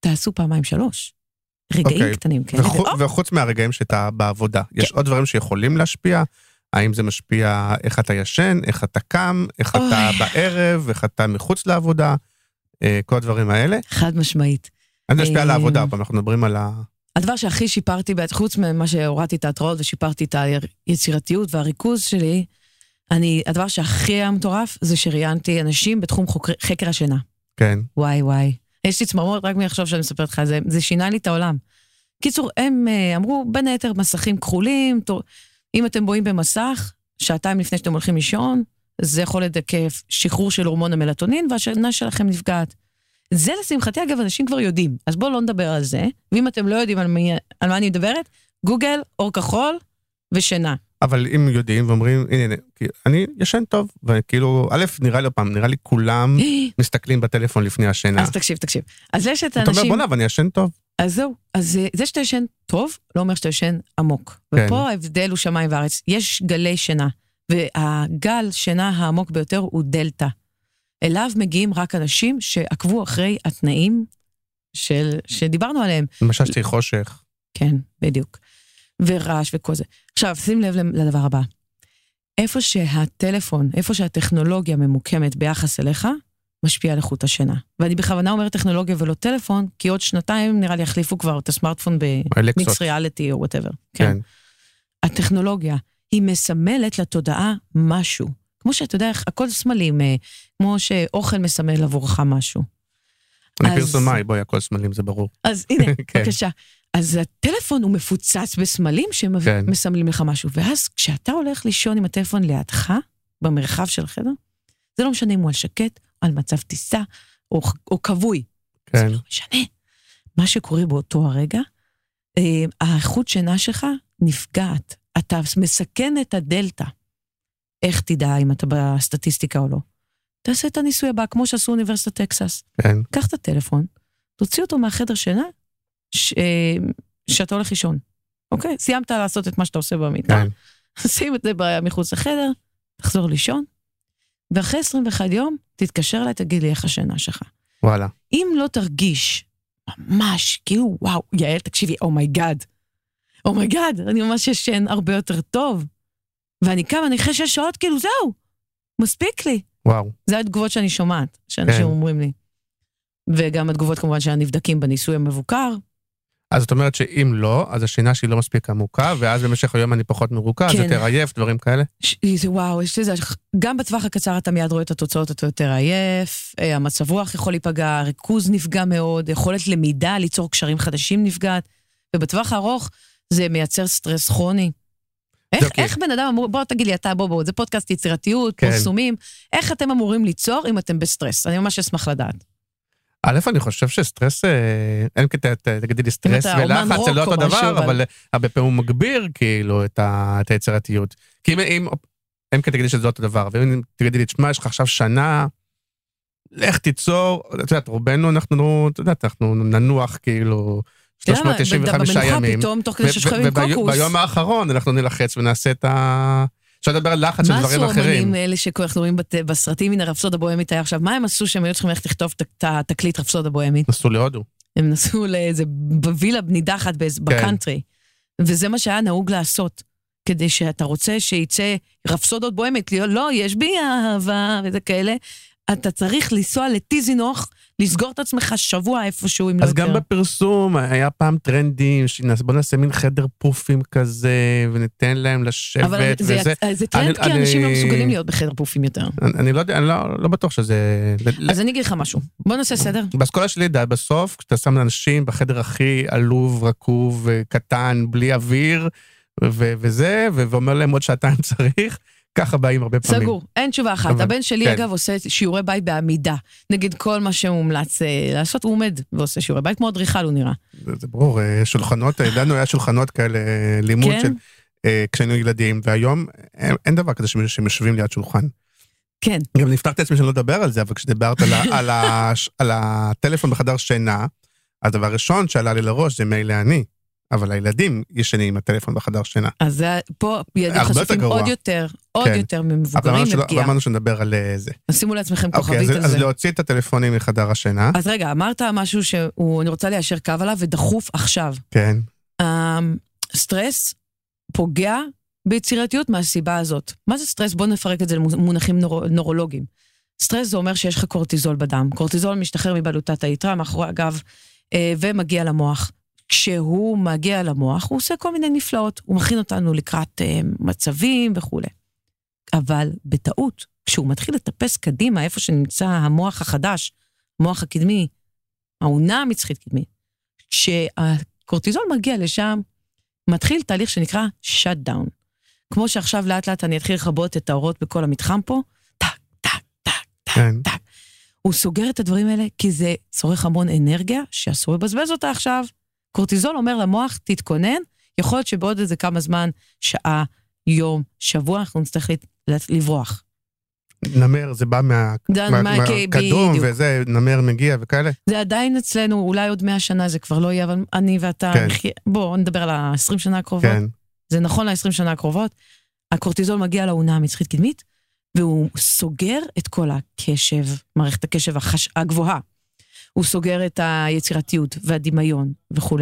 תעשו 2-3. רגעים קטנים, כן. וחוץ מהרגעים שאתה בעבודה, יש עוד דברים שיכולים להשפיע, האם זה משפיע איך אתה ישן, איך אתה קם, איך אתה בערב, איך אתה מחוץ לעבודה, כל הדברים האלה. חד משמעית. אני משפיע על העבודה, אבל אנחנו מדברים על ה... הדבר שהכי שיפרתי, חוץ ממה שהורדתי את ההתראות, ושיפרתי את היצירתיות והריכוז שלי, הדבר שהכי היה מטורף, זה שראיינתי אנשים בתחום חקר השינה. כן. וואי. יש לי צמרמורת רק מחשוב שאני מספרת לך, זה שינה לי את העולם. קיצור, הם אמרו, בין היתר, מסכים כחולים, אם אתם בואים במסך, 2 שעות לפני שאתם הולכים לישון, זה יכול לדכא שחרור של הורמון המלטונין, והשינה שלכם נפגעת. זה לשמחתי, אגב, אנשים כבר יודעים, אז בואו לא נדבר על זה, ואם אתם לא יודעים על מה אני מדברת, גוגל, אור כחול ושינה. אבל אם יודעים ואומרים, הנה, אני ישן טוב, וכאילו, א', נראה לי כולם מסתכלים בטלפון לפני השינה. אז תקשיב. אז יש את האנשים... אתה אומר, בוא נעב, אני ישן טוב. אז זהו, אז זה שאתה ישן טוב, לא אומר שאתה ישן עמוק. כן. ופה ההבדל הוא שמיים וארץ. יש גלי שינה, והגל שינה העמוק ביותר הוא דלטה. אליו מגיעים רק אנשים שעקבו אחרי התנאים שדיברנו עליהם. למשל שתי חושך. כן, בדיוק. ורעש וכל זה. עכשיו, שים לב לדבר הבא. איפה שהטלפון, איפה שהטכנולוגיה ממוקמת ביחס אליך, משפיע על איכות השינה. ואני בכוונה אומרת טכנולוגיה ולא טלפון, כי עוד שנתיים נראה לי יחליפו כבר את הסמארטפון במיקס ריאליטי או whatever. כן. הטכנולוגיה, היא מסמלת לתודעה משהו. כמו שאתה יודע, הכל סמלים, כמו שאוכל מסמל עבורך משהו. אני פרסומאי, בואי, הכל סמלים, זה ברור. אז הנה, בבקשה. אז הטלפון הוא מפוצץ בסמלים שמסמלים לך משהו, ואז כשאתה הולך לישון עם הטלפון לידך, במרחב של החדר, זה לא משנה אם הוא על שקט, על מצב טיסה, או כבוי. זה לא משנה. מה שקורה באותו הרגע, האיכות שינה שלך נפגעת. אתה מסכן את הדלטה. איך תדע אם אתה בסטטיסטיקה או לא? תעשה את הניסוי הבא, כמו שעשו אוניברסיטת טקסס. קח את הטלפון, תוציא אותו מהחדר שינה, שאתה הולך לישון. אוקיי? סיימת לעשות את מה שאתה עושה במיטה, שים את זה מחוץ לחדר, תחזור לישון, ואחרי 21 יום, תתקשר אליי, תגיד לי איך השינה שלך. וואלה. אם לא תרגיש, ממש, כאילו, וואו, יעל, תקשיבי, Oh my God, אני ממש ישן הרבה יותר טוב, ואני קם, אני אחרי 6 שעות, כאילו, זהו, מספיק לי. וואו. זה התגובות שאני שומעת, שאנשים אומרים לי. וגם התגובות, כמובן, שהנבדקים בניסוי המבוקר. אז זאת אומרת שאם לא, אז השינה שלי לא מספיק עמוקה, ואז במשך היום אני פחות מרוקה, אז יותר עייף, דברים כאלה. וואו, יש לזה, גם בטווח הקצר אתה מיד רואה את התוצאות, אתה יותר עייף, המצב רוח יכול להיפגע, הריכוז נפגע מאוד, יכולת למידה, ליצור קשרים חדשים נפגעת, ובטווח הארוך זה מייצר סטרס כרוני. איך בן אדם אמור, בוא תגיד לי אתה, בוא, זה פודקאסט יצירתיות, פרסומים, איך אתם אמורים ליצור אם אתם בסטרס? אני ממש אשמח לדעת. א', אני חושב שסטרס, אין כתה, תגידי לי סטרס ולחץ, זה לא אותו דבר, אבל בפעם הוא מגביר כאילו את היצירתיות. כי אם כתה תגידי שזה אותו דבר, ואם תגידי לי, תשמע, יש לך עכשיו שנה, לך תיצור, את יודעת, רובנו אנחנו ננוח כאילו 395 ימים. פתאום, תוך כדי ששכבים קוקוס. ביום האחרון אנחנו נלחץ ונעשה את ה... אפשר לדבר על לחץ של דברים אחרים. מה עשו אמנים אלה שכוייך נוראים בסרטים, הנה רפסודה בוהמית היה עכשיו, מה הם עשו שהם היו צריכים איך לכתוב את התקליט רפסודה בוהמית? נסו להודו. הם נסו לאיזה בווילה נידחת בקאנטרי, וזה מה שהיה נהוג לעשות, כדי שאתה רוצה שייצא רפסודות בוהמית, לא, יש בי אהבה וזה כאלה, אתה צריך לנסוע לטיזינוך, לסגור את עצמך שבוע איפשהו, אז גם בפרסום, היה פעם טרנדים, בוא נעשה מין חדר פופים כזה, וניתן להם לשבת. אבל זה טרנד כי אנשים לא מסוגלים להיות בחדר פופים יותר. אני לא בטוח שזה... אז אני אגיד לך משהו, בוא נעשה סדר. באסכולה שלי, בסוף, כשאתה שם לאנשים בחדר הכי עלוב, רקוב, קטן, בלי אוויר, וזה, ואומר להם עוד שעתיים צריך, ככה באים הרבה פעמים. סגור, אין תשובה אחת. הבן שלי אגב עושה שיעורי בית בעמידה, נגד כל מה שמומלץ לעשות, הוא עומד ועושה שיעורי בית, כמו אדריכל הוא נראה. זה ברור, שולחנות, לנו היה שולחנות כאלה לימוד של כשהיינו ילדים, והיום אין דבר כזה שמשווים ליד שולחן. כן. גם נפתחתי עצמי שאני לא אדבר על זה, אבל כשדיברת על הטלפון בחדר שינה, הדבר הראשון שעלה לי לראש זה מי לעני. אבל הילדים ישנים עם הטלפון בחדר שינה. אז פה ילדים חשופים עוד יותר ממבוגרים לפגיעה. אבל אמרנו שנדבר על זה. אז שימו לעצמכם כוכבית על זה. אז להוציא את הטלפונים מחדר השינה. אז רגע, אמרת משהו שאני רוצה ליישר קו עליו, ודחוף עכשיו. כן. סטרס פוגע ביצירתיות מהסיבה הזאת. מה זה סטרס? בואו נפרק את זה למונחים נורולוגיים. סטרס זה אומר שיש לך קורטיזול בדם. קורטיזול משתחרר מבלוטת היתרה, מאחורי הגב, ומגיע למוח. כשהוא מגיע למוח, הוא עושה כל מיני נפלאות, הוא מכין אותנו לקראת מצבים וכו'. אבל בטעות, כשהוא מתחיל לטפס קדימה, איפה שנמצא המוח החדש, המוח הקדמי, העונה המצחית קדמית, כשהקורטיזול מגיע לשם, מתחיל תהליך שנקרא shutdown. כמו שעכשיו לאט לאט אני אתחיל לחבות את האורות בכל המתחם פה, טק, טק, טק, טק, טק. הוא סוגר את הדברים האלה, כי זה צורך המון אנרגיה, שאסור לבזבז אותה עכשיו. קורטיזול אומר למוח, תתכונן, יכול להיות שבעוד איזה כמה זמן, שעה, יום, שבוע, אנחנו נצטרך לברוח. נמר, זה בא מהקדום, וזה נמר מגיע וכאלה. זה עדיין אצלנו, אולי עוד 100 שנה זה כבר לא יהיה, אבל אני ואתה, בואו נדבר על ה-20 שנה הקרובות. זה נכון ל-20 שנה הקרובות. הקורטיזול מגיע לאונה המצחית קדמית, והוא סוגר את כל הקשב, מערכת הקשב הגבוהה. הוא סוגר את היצירתיות והדמיון וכו'.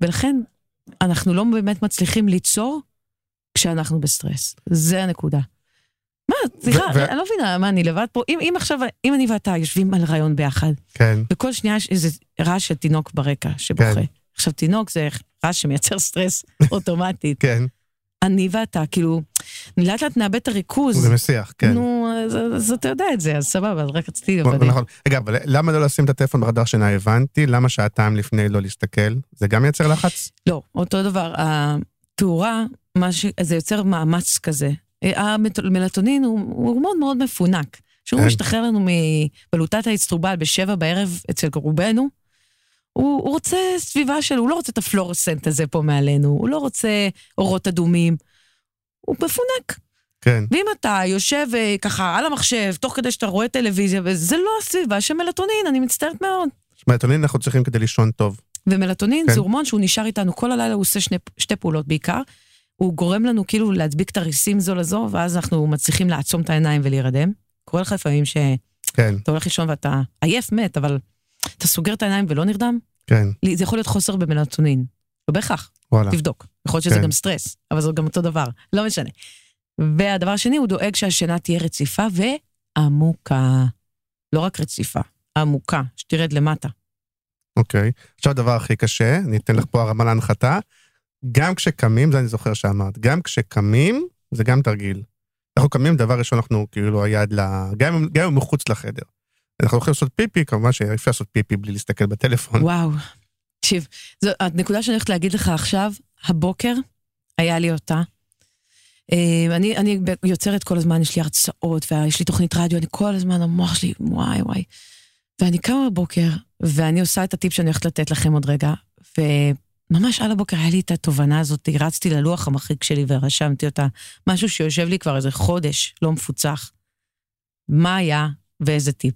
ולכן אנחנו לא באמת מצליחים ליצור כשאנחנו בסטרס. זה הנקודה. מה, סליחה, אני לא מבינה, מה, אני לבד פה? אם עכשיו, אם אני ואתה יושבים על רעיון ביחד, וכל שנייה יש איזה רעש של תינוק ברקע שבוכה. עכשיו, תינוק זה רעש שמייצר סטרס אוטומטית. כן. אני ואתה, כאילו, נלעת לה תנאבד את הריכוז. זה מסיח, כן. נו, אז אתה יודע את זה, אז סבבה, אז רק רציתי לבדים. נכון. רגע, אבל למה לא לשים את הטלפון ברדאר שינה? הבנתי, למה שעתיים לפני לא להסתכל? זה גם יוצר לחץ? לא, אותו דבר. התאורה, זה יוצר מאמץ כזה. המלטונין הוא הורמון מאוד מפונק, שהוא משתחרר לנו מבלוטת האצטרובל ב-7 בערב אצל רובנו, הוא רוצה סביבה שלו, הוא לא רוצה את הפלורסנט הזה פה מעלינו, הוא לא רוצה אורות אדומים, הוא מפונק. כן. ואם אתה יושב ככה על המחשב, תוך כדי שאתה רואה טלוויזיה, וזה לא הסביבה של מלטונין, אני מצטערת מאוד. מלטונין אנחנו צריכים כדי לישון טוב. ומלטונין זה הורמון שהוא נשאר איתנו כל הלילה, הוא עושה שתי פעולות בעיקר, הוא גורם לנו כאילו להדביק את הריסים זו לזו, ואז אנחנו מצליחים לעצום את העיניים ולהירדם. קורא לך לפעמים שאתה הולך לישון ואתה עייף מת, אבל אתה סוגר את העיניים ולא נרדם? כן. זה יכול להיות חוסר במלטונין. לא בהכרח. תבדוק. יכול להיות שזה גם סטרס, אבל זה גם אותו דבר. לא משנה. והדבר השני, הוא דואג שהשינה תהיה רציפה ועמוקה. לא רק רציפה, עמוקה, שתרד למטה. אוקיי. עכשיו הדבר הכי קשה, אני אתן לך פה הרמה להנחתה. גם כשקמים, זה אני זוכר שאמרת, גם כשקמים, זה גם תרגיל. אנחנו קמים, דבר ראשון, אנחנו כאילו היד, גם אם מחוץ לחדר. אנחנו הולכים לעשות פיפי, כמובן שאפשר לעשות פיפי בלי להסתכל בטלפון. וואו, תשיב, זו הנקודה שאני הולכת להגיד לך עכשיו, הבוקר, היה לי אותה. אני יוצרת כל הזמן, יש לי הרצאות, ויש לי תוכנית רדיו, אני כל הזמן, המוח שלי, וואי וואי. ואני קמה בבוקר, ואני עושה את הטיפ שאני הולכת לתת לכם עוד רגע, ממש על הבוקר היה לי את התובנה הזאת, רצתי ללוח המחיק שלי ורשמתי אותה, משהו שיושב לי כבר איזה חודש, לא מפוצח. מה היה ואיזה טיפ?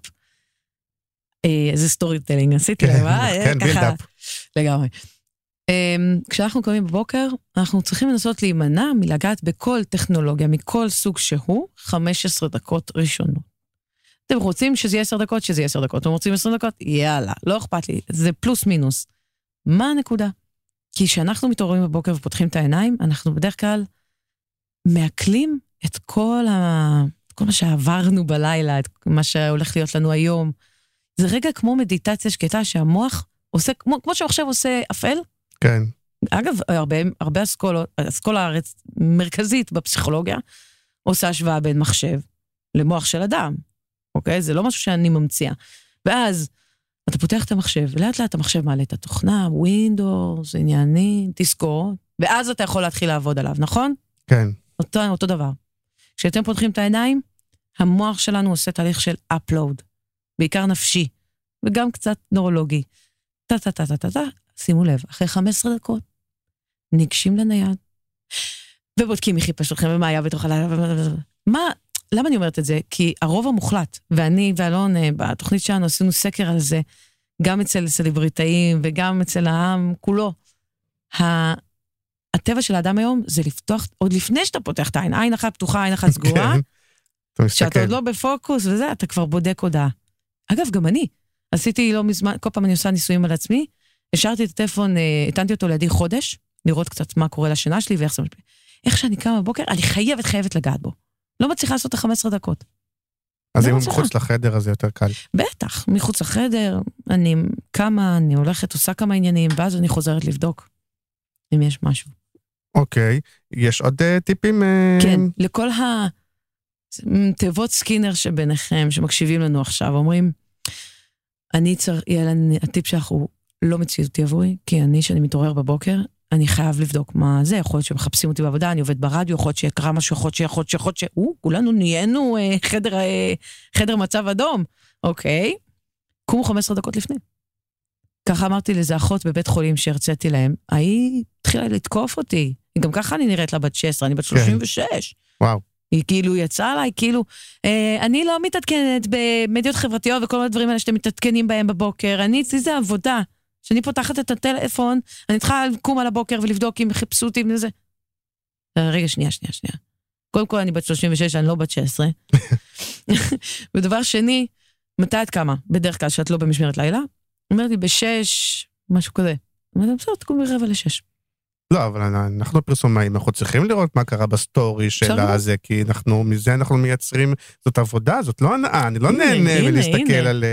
איזה סטורי טלינג, עשיתי למה? כן, בילדאפ. לגמרי. כשאנחנו קמים בבוקר, אנחנו צריכים לנסות להימנע מלגעת בכל טכנולוגיה, מכל סוג שהוא, 15 דקות ראשונות. אתם רוצים שזה יהיה 10 דקות, שזה יהיה 10 דקות, אתם רוצים 20 דקות? יאללה, לא אכפת לי, זה פלוס מינוס. מה הנקודה? כי כשאנחנו מתעוררים בבוקר ופותחים את העיניים, אנחנו בדרך כלל מעכלים את כל מה שעברנו בלילה, את מה שהולך להיות לנו היום. זה רגע כמו מדיטציה שקטה שהמוח עושה, כמו שעכשיו עושה אפל. כן. אגב, הרבה אסכולה מרכזית בפסיכולוגיה, עושה השוואה בין מחשב למוח של אדם. אוקיי? זה לא משהו שאני ממציאה. ואז אתה פותח את המחשב, ולאט לאט המחשב מעלה את התוכנה, ווינדוס, עניינים, תזכור, ואז אתה יכול להתחיל לעבוד עליו, נכון? כן. אותו דבר. כשאתם פותחים את העיניים, המוח שלנו עושה תהליך של upload, בעיקר נפשי, וגם קצת נורולוגי. שימו לב, אחרי 15 דקות, ניגשים לנייד, ובודקים מחיפה שלכם, ומה היה בתוך הלילה, מה... למה אני אומרת את זה? כי הרוב המוחלט, ואני ואלון, בתוכנית שלנו, עשינו סקר על זה, גם אצל סלבריטאים, וגם אצל העם כולו. הטבע של האדם היום, זה לפתוח, עוד לפני שאתה פותח את העין, עין אחת פתוחה, עין אחת סגורה, שאתה עוד לא בפוקוס, וזה, אתה כבר בודק הודעה. אגב, גם אני, עשיתי לא מזמן, כל פעם אני עושה ניסויים על עצמי, השארתי את הטלפון, התנתי אותו לידי חודש, לראות קצת מה קורה לשינה שלי, ואיך זה משפיע. איך שאני קמה בבוקר, אני חייבת לגעת בו. לא מצליחה לעשות את 15 דקות. אז אם הוא מחוץ לחדר, אז זה יותר קל. בטח, מחוץ לחדר, אני הולכת, עושה כמה עניינים, ואז אני חוזרת לבדוק אם יש משהו. אוקיי, יש עוד טיפים? כן, לכל התיבות סקינר שביניכם, שמקשיבים לנו עכשיו, אומרים, הטיפ שלך הוא לא מציאותי עבורי, כי כשאני מתעורר בבוקר, אני חייב לבדוק מה זה, יכול להיות שמחפשים אותי בעבודה, אני עובד ברדיו, יכול להיות שיקרה משהו, יכול להיות כולנו נהיינו חדר מצב אדום, אוקיי, קומו 15 דקות לפני. ככה אמרתי לזה אחות בבית חולים שהרציתי להם, היא התחילה לתקוף אותי, גם ככה אני נראית לה בת 16, אני בת 36. וואו. היא כאילו יצאה עליי, כאילו, אני לא מתעדכנת במדיות חברתיות וכל הדברים האלה שאתם מתעדכנים בהם בבוקר, אני איזה עבודה, שאני פותחת את הטלפון, אני צריכה לקום על הבוקר ולבדוק אם חיפשו אותי עם זה. רגע, שנייה. קודם כל, אני בת 36, אני לא בת 16. ודבר שני, מתי את קמה? בדרך כלל שאת לא במשמרת לילה? אומרת לי, בשש, משהו כזה. אמרתי, בסדר, תקום ברבע לשש. לא, אבל אנחנו פרסומאים, אנחנו צריכים לראות מה קרה בסטורי שלה הזה, כי אנחנו, מזה אנחנו מייצרים, זאת עבודה, זאת לא הנאה, אני לא נהנה ולהסתכל על,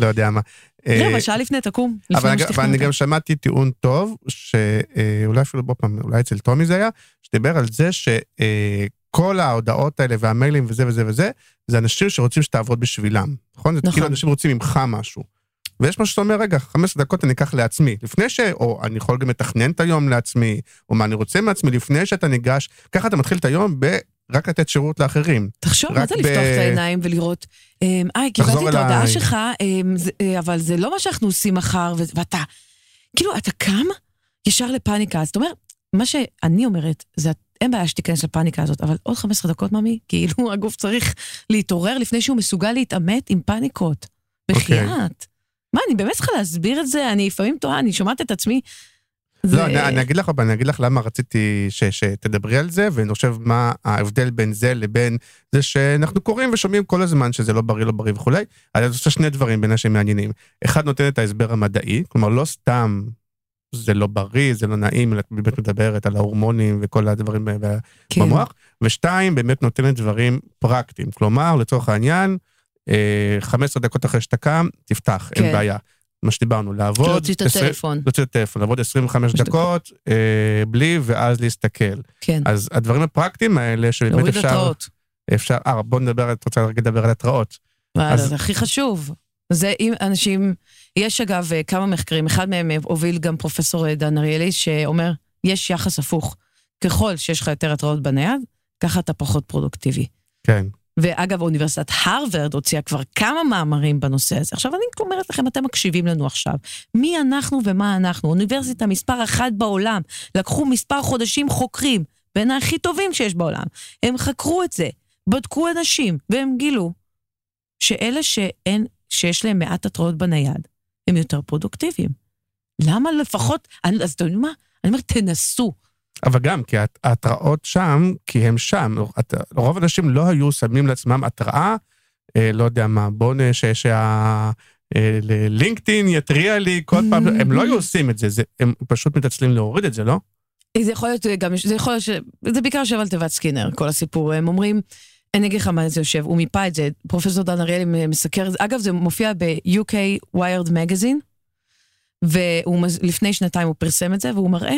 לא יודע מה. לא, אבל שעה לפני תקום. אבל אני גם שמעתי טיעון טוב, שאולי אפילו בו פעם, אולי אצל תומי זה היה, שדיבר על זה שכל ההודעות האלה והמיילים וזה וזה וזה, זה אנשים שרוצים שתעבוד בשבילם, נכון? זה כאילו אנשים רוצים ממך משהו. ויש מה שאתה אומר, רגע, 15 דקות אני אקח לעצמי, לפני או אני יכול גם לתכנן את היום לעצמי, או מה אני רוצה מעצמי, לפני שאתה ניגש, ככה אתה מתחיל את היום, רק לתת שירות לאחרים. תחשוב, מה זה לפתוח את העיניים ולראות, קיבלתי את ההודעה שלך, אבל זה לא מה שאנחנו עושים מחר, ואתה, כאילו, אתה קם ישר לפאניקה, אז אתה אומר, מה שאני אומרת, זה אין בעיה שתיכנס לפאניקה הזאת, אבל עוד 15 דקות, ממי, כאילו הגוף צריך להתעורר לפני שהוא מסוגל להתעמת עם פאניקות, בחייאת. מה, אני באמת צריכה להסביר את זה? אני לפעמים טועה, אני שומעת את עצמי. לא, אני אגיד לך, למה רציתי שתדברי על זה, ואני חושב מה ההבדל בין זה לבין זה שאנחנו קוראים ושומעים כל הזמן שזה לא בריא, לא בריא וכו'. אז אני עושה שני דברים בין השם מעניינים. אחד נותן את ההסבר המדעי, כלומר לא סתם זה לא בריא, זה לא נעים, אלא באמת מדברת על ההורמונים וכל הדברים במוח. ושתיים, באמת נותנת דברים פרקטיים. כלומר, לצורך העניין, 15 דקות אחרי שתקם, תפתח, אין בעיה. מה שדיברנו, לעבוד, לעבוד 25 דקות, בלי, ואז להסתכל. אז הדברים הפרקטיים האלה, שבאמת אפשר, בוא נדבר, את רוצה לדבר על התראות. זה הכי חשוב. זה אם אנשים, יש אגב כמה מחקרים, אחד מהם הוביל גם פרופסור דן אריאלי, שאומר, יש יחס הפוך. ככל שיש לך יותר התראות בנייד, ככה אתה פחות פרודוקטיבי. כן. ואגב, אוניברסיטת הרווארד הוציאה כבר כמה מאמרים בנושא הזה. עכשיו, אני אומרת לכם, אתם מקשיבים לנו עכשיו. מי אנחנו ומה אנחנו? אוניברסיטה מספר 1 בעולם. לקחו מספר חודשים חוקרים, בין הכי טובים שיש בעולם. הם חקרו את זה, בדקו אנשים, והם גילו שאלה שיש להם מעט התראות בנייד, הם יותר פרודוקטיביים. למה לפחות? אז אתם יודעים מה? אני אומרת, תנסו. אבל גם, כי ההתראות שם, כי הם שם, רוב האנשים לא היו שמים לעצמם התראה, לא יודע מה, בוא נשא שהלינקדאין יתריע לי כל פעם, הם לא היו עושים את זה, הם פשוט מתעצלים להוריד את זה, לא? זה יכול להיות גם, זה בעיקר יושב על תיבת סקינר, כל הסיפור, הם אומרים, אני אגיד לך מה זה יושב, הוא מיפה את זה, פרופסור דן אריאלי מסקר, אגב זה מופיע ב-UK Wired Magazine, ולפני שנתיים הוא פרסם את זה, והוא מראה,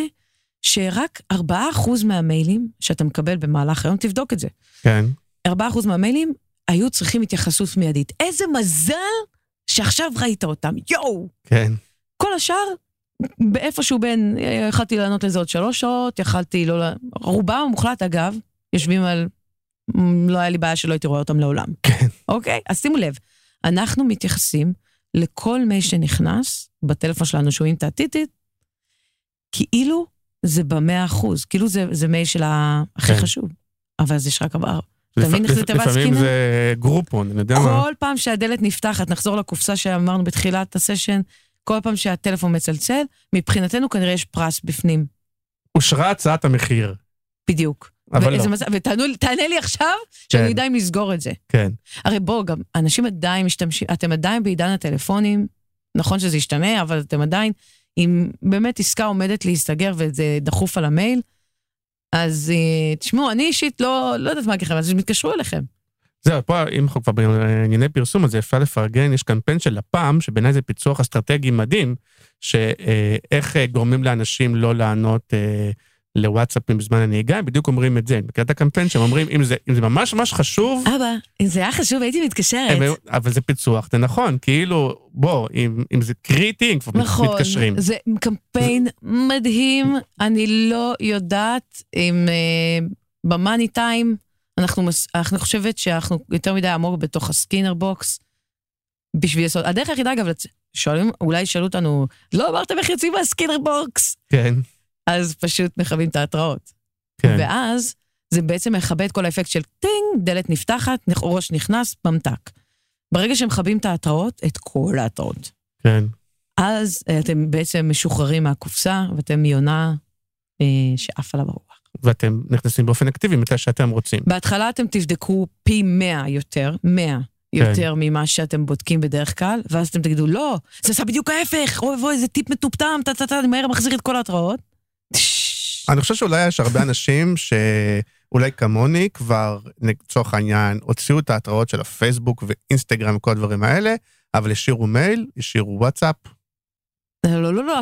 שרק 4% מהמיילים שאתה מקבל במהלך היום, תבדוק את זה. כן. 4% מהמיילים היו צריכים התייחסות מיידית. איזה מזל שעכשיו ראית אותם, יואו! כן. כל השאר, באיפשהו בין, יכלתי לענות לזה עוד 3 שעות, יכלתי לא... רובם המוחלט, אגב, יושבים על... לא היה לי בעיה שלא הייתי רואה אותם לעולם. כן. אוקיי? אז שימו לב, אנחנו מתייחסים לכל מי שנכנס, בטלפון שלנו שומעים תעתיתית, כאילו זה ב100%, כאילו זה מייל של הכי חשוב, אבל זה שרק כבר, לפעמים זה גרופון, אני יודע מה. כל פעם שהדלת נפתחת, נחזור לקופסה שאמרנו בתחילת הסשן, כל פעם שהטלפון מצלצל, מבחינתנו כנראה יש פרס בפנים. אושרה הצעת המחיר. בדיוק. אבל לא. ותענה לי עכשיו, שאני יודע אם לסגור את זה. כן. הרי בואו גם, אנשים עדיין משתמשים, אתם עדיין בעידן הטלפונים, נכון שזה ישתנה, אבל אתם עדיין, אם באמת עסקה עומדת להסתגר וזה דחוף על המייל, אז תשמעו, אני אישית לא יודעת מה ככה, אז מתקשרו אליכם. זהו, פה אם אנחנו כבר בענייני פרסום, אז אפשר לפרגן, יש קמפיין של לפ"ם, שבעיניי זה פיצוח אסטרטגי מדהים, שאיך גורמים לאנשים לא לענות לוואטסאפים בזמן הנהיגה, הם בדיוק אומרים את זה, בקראת הקמפיין שהם אומרים, אם זה ממש ממש חשוב... אבא, אם זה היה חשוב, הייתי מתקשרת. אבל זה פיצוח, זה נכון, כאילו, בוא, אם זה קריטי, הם כבר מתקשרים. זה קמפיין מדהים, אני לא יודעת, אם במאני טיים, אנחנו חושבת שאנחנו יותר מדי עמוק בתוך הסקינר בוקס, בשביל לעשות, הדרך היחידה אגב, שואלים, אולי שאלו אותנו, לא אמרתם איך יוצאים מהסקינר בוקס? כן. אז פשוט מכבים את ההתראות. כן. ואז זה בעצם מכבה את כל האפקט של טינג, דלת נפתחת, ראש נכנס, ממתק. ברגע שהם מכבים את ההתראות, את כל ההתראות. כן. אז אתם בעצם משוחררים מהקופסה, ואתם מיונה שאף עליו הרוח. ואתם נכנסים באופן אקטיבי, מתי שאתם רוצים. בהתחלה אתם תבדקו פי 100 יותר, 100 יותר ממה שאתם בודקים בדרך כלל, ואז אתם תגידו, לא, זה עשה בדיוק ההפך, אוי ואוי, זה טיפ מטופטם, אני מהר מחזיר את כל ההתראות. אני חושב שאולי יש הרבה אנשים שאולי כמוני כבר לצורך העניין הוציאו את ההתראות של הפייסבוק ואינסטגרם וכל הדברים האלה, אבל השאירו מייל, השאירו וואטסאפ. לא, לא, לא,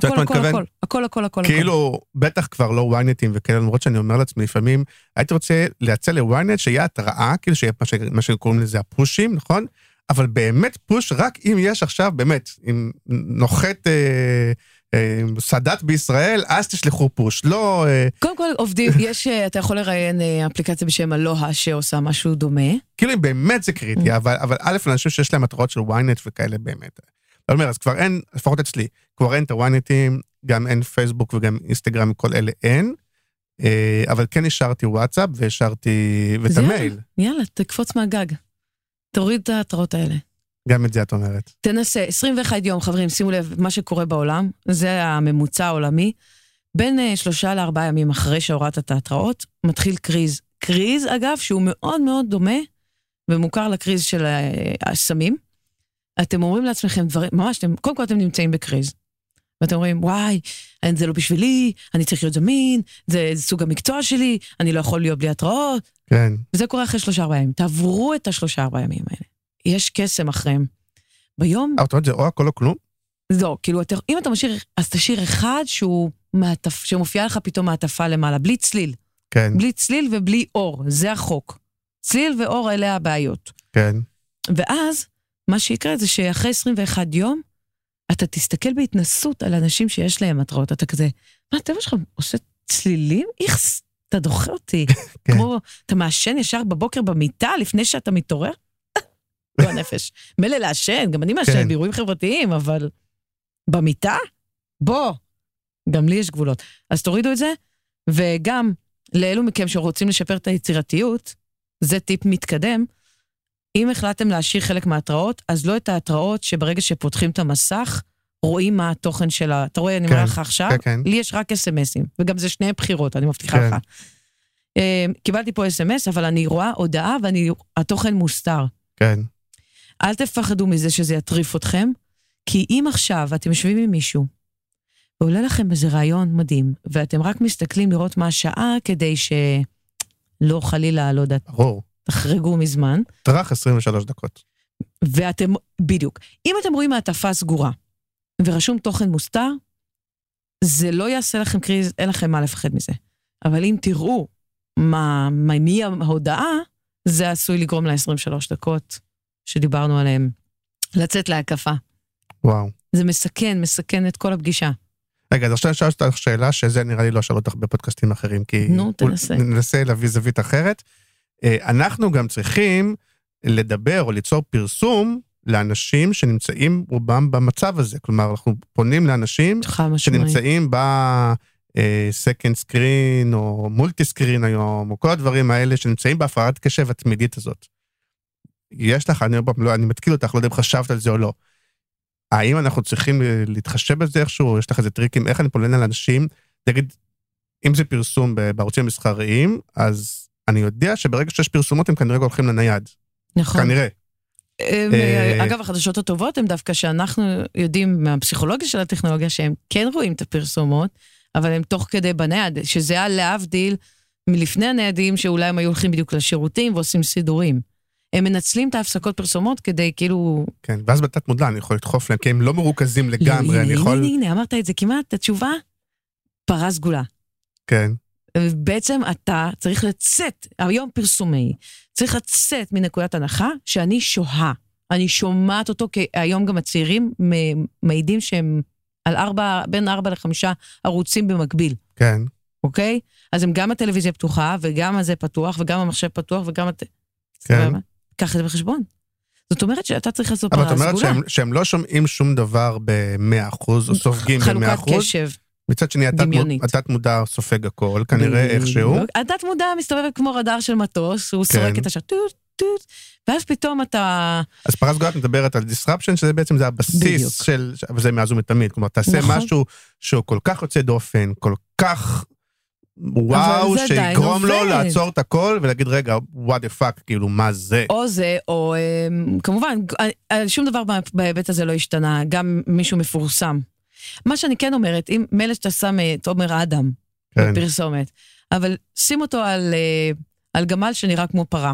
הכל. כאילו, בטח כבר לא וויינטים, וכן, למרות שאני אומר לעצמי, לפעמים הייתי רוצה להציע לוויינט שיהיה התראה, כאילו שיהיה מה שקוראים לזה הפושים, נכון? אבל באמת פוש רק אם יש עכשיו, באמת, אם נוחת... סדת בישראל, אז תשלחו פוש, לא... קודם כל עובדים, יש, אתה יכול לראיין אפליקציה בשם הלואה שעושה משהו דומה. כאילו אם באמת זה קריטי, אבל א' לאנשים שיש להם מטרות של וויינט וכאלה באמת. לא אומר, אז כבר אין, לפחות אצלי, כבר אין את הוויינטים, גם אין פייסבוק וגם אינסטגרם, כל אלה אין, אבל כן השארתי וואטסאפ והשארתי ואת המייל. יאללה, תקפוץ מהגג. תוריד את ההתראות האלה. גם את זה את אומרת. תנסה, 21 יום, חברים, שימו לב, מה שקורה בעולם, זה הממוצע העולמי, בין 3 ל-4 ימים אחרי שהורדת את ההתראות, מתחיל קריז. קריז, אגב, שהוא מאוד מאוד דומה, ומוכר לקריז של הסמים, אתם אומרים לעצמכם דברים, ממש, קודם כל אתם נמצאים בקריז, ואתם אומרים, וואי, זה לא בשבילי, אני צריך להיות זמין, זה סוג המקצוע שלי, אני לא יכול להיות בלי התראות. כן. וזה קורה אחרי 3-4 ימים, תעברו את ה3-4 ימים האלה. יש קסם אחריהם. ביום... אתה אומרת, זה או הכל או כלום? לא, כאילו, אם אתה משאיר, אז תשאיר אחד שהוא שמופיע לך פתאום מעטפה למעלה, בלי צליל. כן. בלי צליל ובלי אור, זה החוק. צליל ואור אלה הבעיות. כן. ואז, מה שיקרה זה שאחרי 21 יום, אתה תסתכל בהתנסות על אנשים שיש להם התראות, אתה כזה, מה, הטבע שלך עושה צלילים? איכס, אתה דוחה אותי. כן. כמו, אתה מעשן ישר בבוקר במיטה, לפני שאתה מתעורר? לא הנפש. מלא להשן, גם אני מאשן באירועים חברתיים, אבל במיטה? בוא. גם לי יש גבולות. אז תורידו את זה, וגם לאלו מכם שרוצים לשפר את היצירתיות, זה טיפ מתקדם, אם החלטתם להשאיר חלק מההתראות, אז לא את ההתראות שברגע שפותחים את המסך, רואים מה התוכן שלה. אתה רואה, אני אומר לך עכשיו, לי יש רק SMS'ים, וגם זה שני בחירות, אני מבטיחה לך. קיבלתי פה SMS, אבל אני רואה הודעה, והתוכן מוסתר. כן. אל תפחדו מזה שזה יטריף אתכם, כי אם עכשיו אתם יושבים עם מישהו, ועולה לכם איזה רעיון מדהים, ואתם רק מסתכלים לראות מה השעה, כדי שלא חלילה, לא יודעת, תחרגו מזמן. תרח 23 דקות. ואתם, בדיוק, אם אתם רואים מעטפה סגורה, ורשום תוכן מוסתר, זה לא יעשה לכם קריז, אין לכם מה לפחד מזה. אבל אם תראו מי ההודעה, זה עשוי לגרום ל-23 דקות. שדיברנו עליהם, לצאת להקפה. וואו. זה מסכן, מסכן את כל הפגישה. רגע, אז עכשיו שאלת אותך שאלה, שזה נראה לי לא שאלות אותך בפודקאסטים אחרים, כי... נו, תנסה. ננסה להביא זווית אחרת. אנחנו גם צריכים לדבר או ליצור פרסום לאנשים שנמצאים רובם במצב הזה. כלומר, אנחנו פונים לאנשים שנמצאים בסקנד סקרין, או מולטי סקרין היום, או כל הדברים האלה שנמצאים בהפרעת קשב התמידית הזאת. יש לך, אני מתקיל אותך, לא יודע אם חשבת על זה או לא. האם אנחנו צריכים להתחשב בזה איכשהו, יש לך איזה טריקים, איך אני פולן על אנשים, תגיד, אם זה פרסום בערוצים מסחריים, אז אני יודע שברגע שיש פרסומות, הם כנראה הולכים לנייד. נכון. כנראה. אגב, החדשות הטובות הן דווקא שאנחנו יודעים מהפסיכולוגיה של הטכנולוגיה, שהם כן רואים את הפרסומות, אבל הם תוך כדי בנייד, שזה על להבדיל מלפני הניידים, שאולי הם היו הולכים בדיוק לשירותים ועושים סידורים. הם מנצלים את ההפסקות פרסומות כדי כאילו... כן, ואז בתת מודע אני יכול לדחוף להם, כי הם לא מרוכזים לגמרי, אני יכול... הנה, אמרת את זה כמעט, התשובה, פרה סגולה. כן. בעצם אתה צריך לצאת, היום פרסומי, צריך לצאת מנקודת הנחה שאני שוהה. אני שומעת אותו, כי היום גם הצעירים מעידים שהם על 4-5 ערוצים במקביל. כן. אוקיי? אז הם גם הטלוויזיה פתוחה, וגם הזה פתוח, וגם המחשב פתוח, וגם... כן. קח את זה בחשבון. זאת אומרת שאתה צריך לעשות הסגולה. אבל את אומרת שהם לא שומעים שום דבר ב-100%, או סופגים ב-100%. חלוקת קשב. מצד שני, התת מודע סופג הכל, כנראה איכשהו. התת מודע מסתובבת כמו רדאר של מטוס, הוא סורק את השעה, ואז פתאום אתה... אז פרס גולת מדברת על disruption, שזה בעצם זה הבסיס של, וזה מאז ומתמיד, כלומר, תעשה משהו שהוא כל כך יוצא דופן, כל כך וואו, שיגרום לו לעצור את הכל, ולהגיד, רגע, what the fuck, כאילו, מה זה? או זה, או כמובן, שום דבר בהיבט הזה לא השתנה, גם מישהו מפורסם. מה שאני כן אומרת, אם מלא שאתה שם תומר האדם, כן. בפרסומת, אבל שים אותו על גמל שנראה כמו פרה.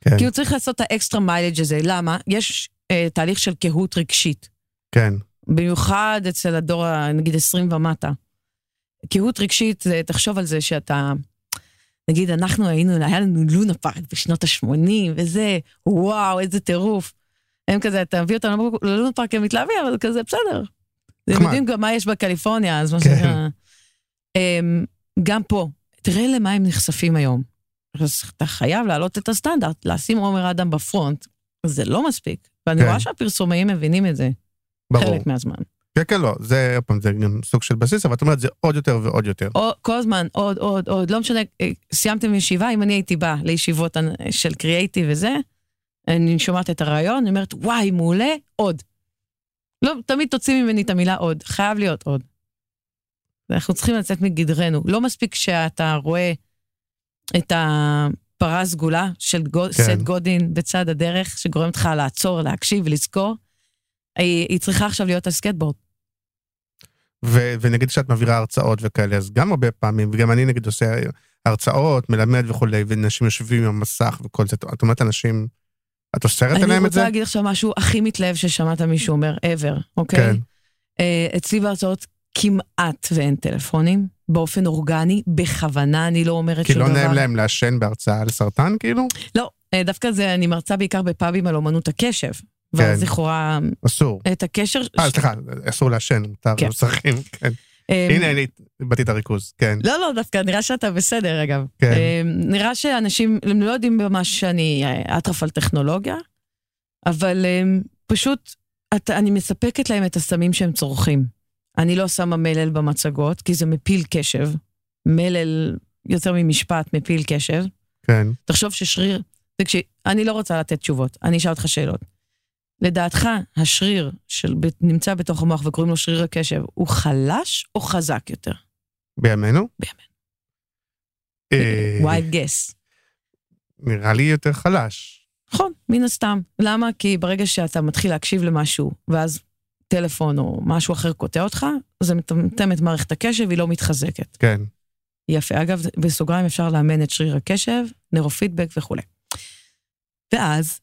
כן. כי הוא צריך לעשות את האקסטרה מיילג' הזה. למה? יש תהליך של קהות רגשית. כן. במיוחד אצל הדור, נגיד 20 ומטה. קהות רגשית, תחשוב על זה שאתה, נגיד, היה לנו לונה פארק בשנות ה-80, וזה, וואו, איזה טירוף. הם כזה, אתה מביא אותנו ללונה פארק, הם מתלהבים, אבל כזה בסדר. הם יודעים גם מה יש בקליפורניה, אז מה שנקרא. גם פה, תראה למה הם נחשפים היום. אתה חייב להעלות את הסטנדרט, לשים עומר אדם בפרונט, זה לא מספיק. ואני רואה שהפרסומאים מבינים את זה, חלק מהזמן. כן, כן, לא, זה גם סוג של בסיס, אבל את אומרת, זה עוד יותר ועוד יותר. כל הזמן, עוד, עוד, עוד, לא משנה, סיימתם ישיבה, אם אני הייתי באה לישיבות של קריאייטיב וזה, אני שומעת את הרעיון, אני אומרת, וואי, מעולה, עוד. לא, תמיד תוציא ממני את המילה עוד, חייב להיות עוד. אנחנו צריכים לצאת מגדרנו. לא מספיק שאתה רואה את הפרה הסגולה של סט גודין בצד הדרך, שגורמת לך לעצור, להקשיב ולזכור. היא צריכה עכשיו להיות הסקטבורד. ונגיד שאת מעבירה הרצאות וכאלה, אז גם הרבה פעמים, וגם אני נגיד עושה הרצאות, מלמד וכולי, ואנשים יושבים עם המסך וכל זה. את אומרת אנשים... את אוסרת עליהם את זה? אני רוצה להגיד עכשיו משהו הכי מתלהב ששמעת מישהו אומר, ever, אוקיי? אצלי בהרצאות כמעט ואין טלפונים, באופן אורגני, בכוונה, אני לא אומרת שום דבר. כי לא נעים להם לעשן בהרצאה לסרטן, כאילו? לא, דווקא זה, אני מרצה בעיקר בפאבים על אומנות הקשב, ואז זכורה... אסור. את הקשר... סליחה, אסור לעשן, אתה מוצרכים, כן. הנה, אני באתי את הריכוז, כן. לא, לא, דווקא, נראה שאתה בסדר, אגב. נראה שאנשים, הם לא יודעים במה שאני אטרף על טכנולוגיה, אבל פשוט, אני מספקת להם את הסמים שהם צורכים. אני לא שמה מלל במצגות, כי זה מפיל קשב. מלל, יותר ממשפט, מפיל קשב. כן. תחשוב ששריר, אני לא רוצה לתת תשובות, אני אשאל אותך שאלות. לדעתך, השריר שנמצא בתוך המוח וקוראים לו שריר הקשב, הוא חלש או חזק יותר? בימינו? בימינו. Wild guess. נראה לי יותר חלש. נכון, מן הסתם. למה? כי ברגע שאתה מתחיל להקשיב למשהו, ואז טלפון או משהו אחר קוטע אותך, זה מטמטם את מערכת הקשב, היא לא מתחזקת. כן. יפה. אגב, בסוגריים אפשר לאמן את שריר הקשב, נרופידבק וכו'. ואז,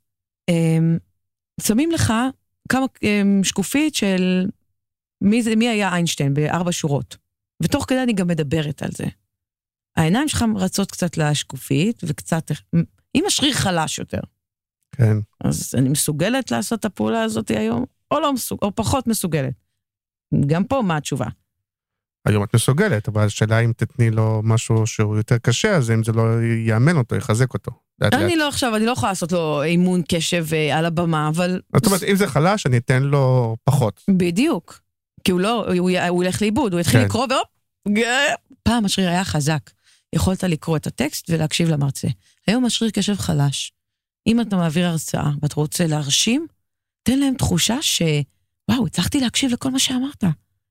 שמים לך כמה שקופית של מי היה איינשטיין ב4 שורות, ותוך כדי אני גם מדברת על זה. העיניים שלך רצות קצת לשקופית, וקצת, אם השריר חלש יותר. כן. אז אני מסוגלת לעשות את הפעולה הזאת היום, או לא מסוגלת, או פחות מסוגלת. גם פה מה התשובה? היום את מסוגלת, אבל השאלה אם תתני לו משהו שהוא יותר קשה, אז אם זה לא יאמן אותו, יחזק אותו. אני לא עכשיו, אני לא יכולה לעשות לו אימון קשב על הבמה, אבל... זאת אומרת, אם זה חלש, אני אתן לו פחות. בדיוק. כי הוא לא, הוא ילך לאיבוד, הוא יתחיל לקרוא, והופ, פעם השריר היה חזק. יכולת לקרוא את הטקסט ולהקשיב למרצה. היום השריר קשב חלש. אם אתה מעביר הרצאה ואת רוצה להרשים, תן להם תחושה ש... וואו, הצלחתי להקשיב לכל מה שאמרת.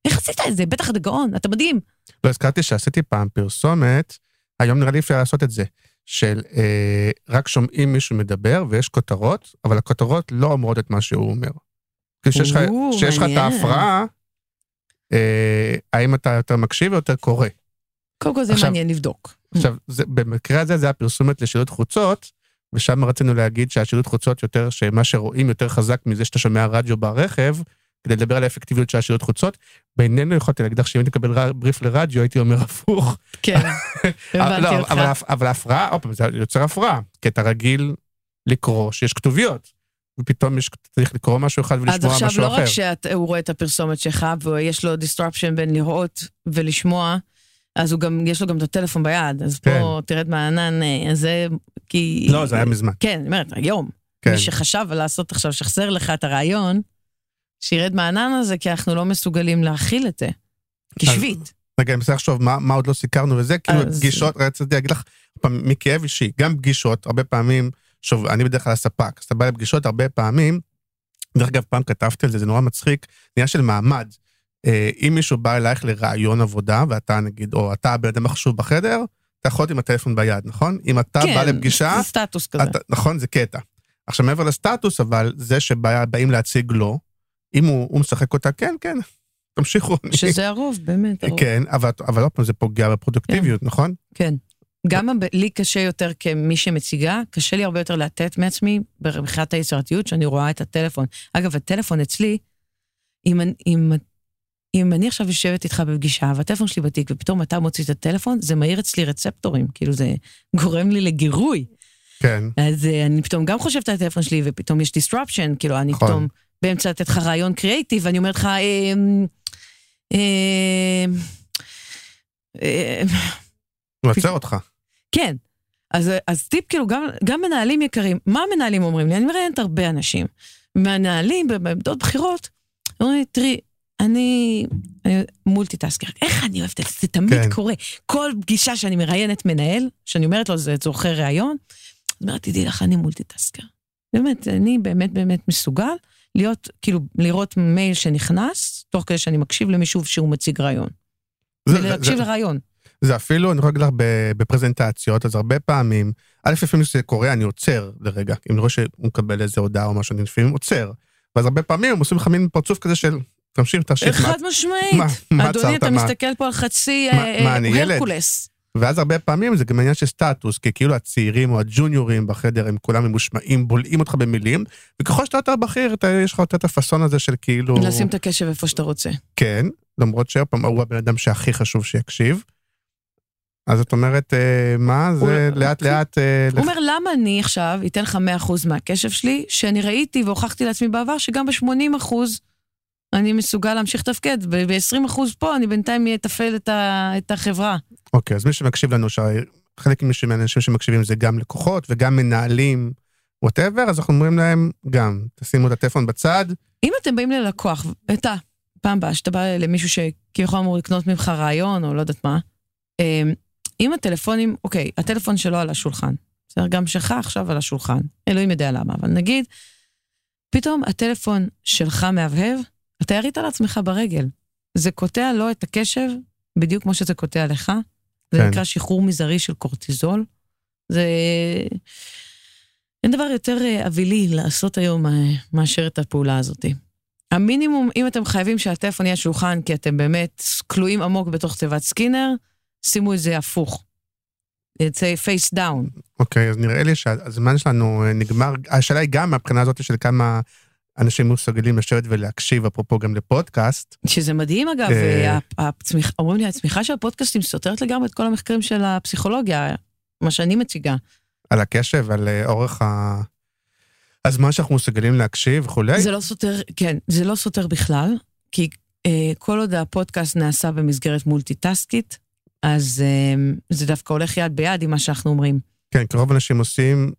איך עשית את זה? בטח דגאון, אתה מדהים. לא, הזכרתי שעשיתי פעם פרסומת, היום נראה לי אפשר לעשות את זה, של רק שומעים מישהו מדבר, ויש כותרות, אבל הכותרות לא אומרות את מה שהוא אומר. כשיש לך את ההפרעה, האם אתה יותר מקשיב או יותר קורא? קודם כל זה מעניין לבדוק. עכשיו, במקרה הזה זה הפרסומת לשאלות חוצות, ושם רצינו להגיד שהשאלות חוצות יותר, שמה שרואים יותר חזק מזה שאתה שומע רדיו ברכב, כדי לדבר על האפקטיביות של השאלות חוצות, בינינו יכולתי להגדח שאם תקבל בריף לרדיו, הייתי אומר הפוך. כן, הבנתי אותך. אבל ההפרעה, זה יוצר הפרעה, כי אתה רגיל לקרוא שיש כתוביות, ופתאום צריך לקרוא משהו אחד ולשמוע משהו אחר. אז עכשיו לא רק שהוא רואה את הפרסומת שלך, ויש לו דיסטרפשן בין לראות ולשמוע, אז יש לו גם את הטלפון ביד, אז פה תרד מהענן, זה כי... לא, זה היה מזמן. כן, זאת אומרת, היום. מי שחשב לעשות עכשיו, שחסר לך את הרעיון, שירד מהענן הזה, כי אנחנו לא מסוגלים להכיל את זה. כשבית. רגע, אני מנסה לחשוב, מה עוד לא סיכרנו וזה, כאילו פגישות, רציתי להגיד לך, מכאב אישי, גם פגישות, הרבה פעמים, שוב, אני בדרך כלל הספק, אז אתה בא לפגישות הרבה פעמים, דרך אגב, פעם כתבתי על זה, זה נורא מצחיק, נהיה של מעמד, אם מישהו בא אלייך לרעיון עבודה, ואתה נגיד, או אתה בן אדם חשוב בחדר, אתה יכול להיות עם הטלפון ביד, נכון? אם אתה בא לפגישה, סטטוס כזה. נכון, זה קטע. עכשיו, מעבר לסטטוס, אבל זה שבאים להציג לו, אם הוא משחק אותה, כן, כן, תמשיכו. שזה הרוב, באמת הרוב. כן, אבל לא פעם זה פוגע בפרודוקטיביות, נכון? כן. גם לי קשה יותר כמי שמציגה, קשה לי הרבה יותר לתת מעצמי בבחינת היצירתיות, שאני רואה את הטלפון. אגב, הטלפון אצלי, אם אני עכשיו יושבת איתך בפגישה, והטלפון שלי בתיק, ופתאום אתה מוציא את הטלפון, זה מהיר אצלי רצפטורים, כאילו זה גורם לי לגירוי. כן. אז אני פתאום גם חושבת על הטלפון שלי, ופתאום יש disruption, כאילו אני פתאום באמצע לתת לך רעיון קריאיטיב, ואני אומרת לך, נעצר אותך. כן. אז טיפ, כאילו, גם מנהלים יקרים, מה המנהלים אומרים לי? אני מראיינת הרבה אנשים. מנהלים בעמדות בחירות, אומרים לי, תראי, אני מולטיטאסקר, איך אני אוהבת את זה, זה תמיד קורה. כל פגישה שאני מראיינת מנהל, שאני אומרת לו, זה צורכי ראיון, זאת אומרת, תדעי לך, אני מולטיטאסקר. באמת, אני באמת מסוגל להיות, כאילו, לראות מייל שנכנס, תוך כדי שאני מקשיב למישהו שהוא מציג ראיון. ולהקשיב לראיון. זה אפילו, אני יכול להגיד לך, בפרזנטציות, אז הרבה פעמים, לפעמים שזה קורה, אני עוצר לרגע, אם אני רואה שהוא מקבל איזו הודעה או משהו, אני לפעמים עוצר. ואז הרבה פעמים הם עושים לך מין פרצוף כזה של, תמשיך. אחד משמעית. אדוני, אתה מסתכל פה על חצי הרקולס. ואז הרבה פעמים זה גם עניין של סטטוס, כי כאילו הצעירים או הג'וניורים בחדר, הם כולם ממושמעים, בולעים אותך במילים, וככל שאתה יותר בכיר, יש לך את הפסון הזה של כאילו... לשים את הקשב איפה שאתה רוצה. כן, למרות שהפעם הוא הבן אדם שהכי חשוב שיקשיב. אז את אומרת, מה? זה לאט... הוא אומר, למה אני עכשיו אתן לך 100% מהקשב שלי, שאני ראיתי והוכחתי לעצמי בעבר, שגם ב-80% אני מסוגל להמשיך תפקד, ב-20% פה אני בינתיים אתפעל את החברה. אוקיי, אז מי שמקשיב לנו, חלק מהאנשים שמקשיבים זה גם לקוחות, וגם מנהלים, whatever, אז אנחנו אומרים להם גם, תשימו את הטלפון בצד. אם אתם באים ללקוח, פעם הבאה, שאתה בא למישהו שכביכול אמור לקנות ממך רעיון, או לא יודעת מה, אם הטלפונים, אוקיי, הטלפון שלו על השולחן, בסדר, גם שלך עכשיו על השולחן, אלוהים יודע למה, אבל נגיד, פתאום הטלפון שלך מהבהב, אתה ירית על עצמך ברגל, זה קוטע לו את הקשב, בדיוק כמו שזה קוטע לך, זה כן. נקרא שחרור מזערי של קורטיזול, זה... אין דבר יותר אבילי לעשות היום מאשר את הפעולה הזאת. המינימום, אם אתם חייבים שהטלפון יהיה על שולחן, כי אתם באמת כלואים עמוק בתוך תיבת סקינר, שימו את זה הפוך. זה face down. אוקיי, אז נראה לי שהזמן שלנו נגמר, השאלה היא גם מהבחינה הזאת של כמה אנשים מסוגלים לשבת ולהקשיב, אפרופו גם לפודקאסט. שזה מדהים אגב, אומרים לי, הצמיחה של הפודקאסטים סותרת לגמרי את כל המחקרים של הפסיכולוגיה, מה שאני מציגה. על הקשב, על אורך הזמן שאנחנו מסוגלים להקשיב וכו'. זה לא סותר, כן, זה לא סותר בכלל, כי כל עוד הפודקאסט נעשה במסגרת מולטיטסקית, אז זה דווקא הולך יד ביד עם מה שאנחנו אומרים. כן, כי רוב אנשים עושים...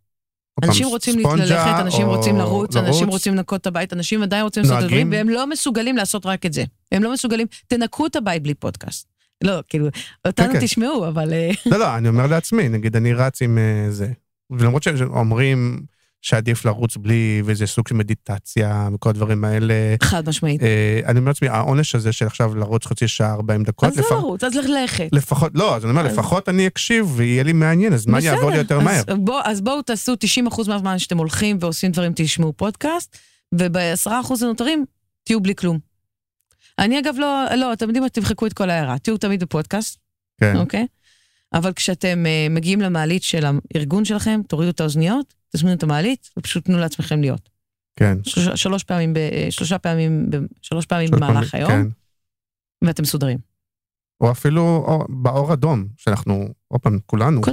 אנשים רוצים להתללכת, אנשים רוצים לרוץ, אנשים רוצים לנקות את הבית, אנשים עדיין רוצים לעשות את הדברים, והם לא מסוגלים לעשות רק את זה. הם לא מסוגלים, תנקו את הבית בלי פודקאסט. לא, כאילו, אותנו תשמעו, אבל... לא, אני אומר לעצמי, נגיד, אני רץ עם זה. ולמרות שאומרים שעדיף לרוץ בלי, וזה סוג של מדיטציה, וכל הדברים האלה. חד משמעית. אני אומר לעצמי, העונש הזה של עכשיו לרוץ חצי שעה, 40 דקות. אז לא לרוץ, אז ללכת. לפחות, לא, אז אני אומר, לפחות אני אקשיב, ויהיה לי מעניין, אז מה יעבור לי יותר מהר? אז בואו תעשו 90% מהזמן שאתם הולכים ועושים דברים, תשמעו פודקאסט, וב-10% הנותרים, תהיו בלי כלום. אני אגב לא, אתם יודעים, תמחקו את כל הערה, תהיו תמיד בפודקאסט, אוקיי? אבל כשאתם מגיעים למעלית של הארגון שלכם, תורידו את האוזניות, תזמינו את המעלית, ופשוט תנו לעצמכם להיות. כן. שלוש פעמים במהלך היום, ואתם מסודרים. או אפילו באור אדום, שאנחנו, עוד פעם, כולנו. כל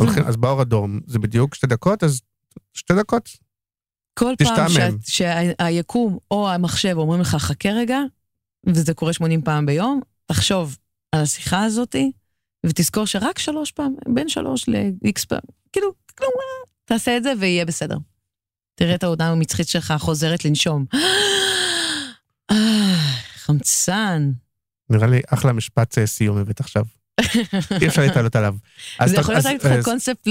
דבר. אז באור אדום, זה בדיוק 2 דקות, אז 2 דקות. כל פעם שהיקום או המחשב אומרים לך, חכה רגע, וזה קורה 80 פעם ביום, תחשוב על השיחה הזאת, ותזכור שרק 3 פעם, בין 3 ל-X פעם, כאילו, תעשה את זה ויהיה בסדר. תראה את ההודעה המצחית שלך חוזרת לנשום. חמצן. נראה לי אחלה משפט סיום הבאת עכשיו. אי אפשר להתעלות עליו. זה יכול להיות לך קונספט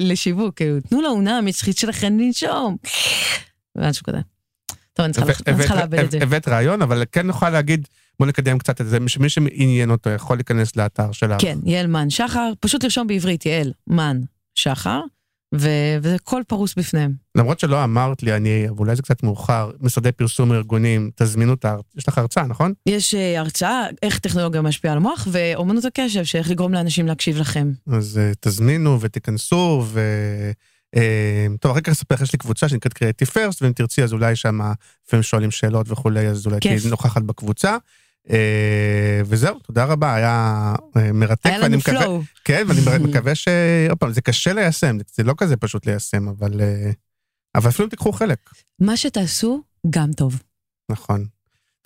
לשיווק, כאילו, תנו להודעה המצחית שלכם לנשום. ועד שוקדה. טוב, אני צריכה לאבד את זה. הבאת רעיון, אבל כן נוכל להגיד, בוא נקדם קצת את זה, מי שמעניין אותו יכול להיכנס לאתר שלך. כן, יעל מן שחר, פשוט לרשום בעברית, יעל מן שחר, וזה כל פרוס בפניהם. למרות שלא אמרת לי, ואולי זה קצת מאוחר, משרדי פרסום ארגונים, תזמינו את ההרצאה, יש לך הרצאה, נכון? יש הרצאה, איך טכנולוגיה משפיעה על המוח, ואומנות הקשב, שאיך לגרום לאנשים להקשיב לכם. אז תזמינו ותיכנסו, טוב, אחרי כך אספר, יש לי קבוצה שנקראת Creative First, ואם תרצי, אז אולי שם לפעמים שואלים שאלות וכולי, אז אולי תהיה נוכחת בקבוצה. וזהו, תודה רבה, היה מרתק. היה לנו פלואו. כן, ואני מקווה ש... זה קשה ליישם, זה לא כזה פשוט ליישם, אבל אפילו תיקחו חלק. מה שתעשו, גם טוב. נכון.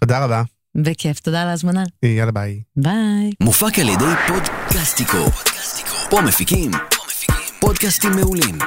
תודה רבה. בכיף, תודה על ההזמנה. יאללה, ביי. ביי. מופק על ידי פודקאסטיקו. פה מפיקים פודקאסטים מעולים.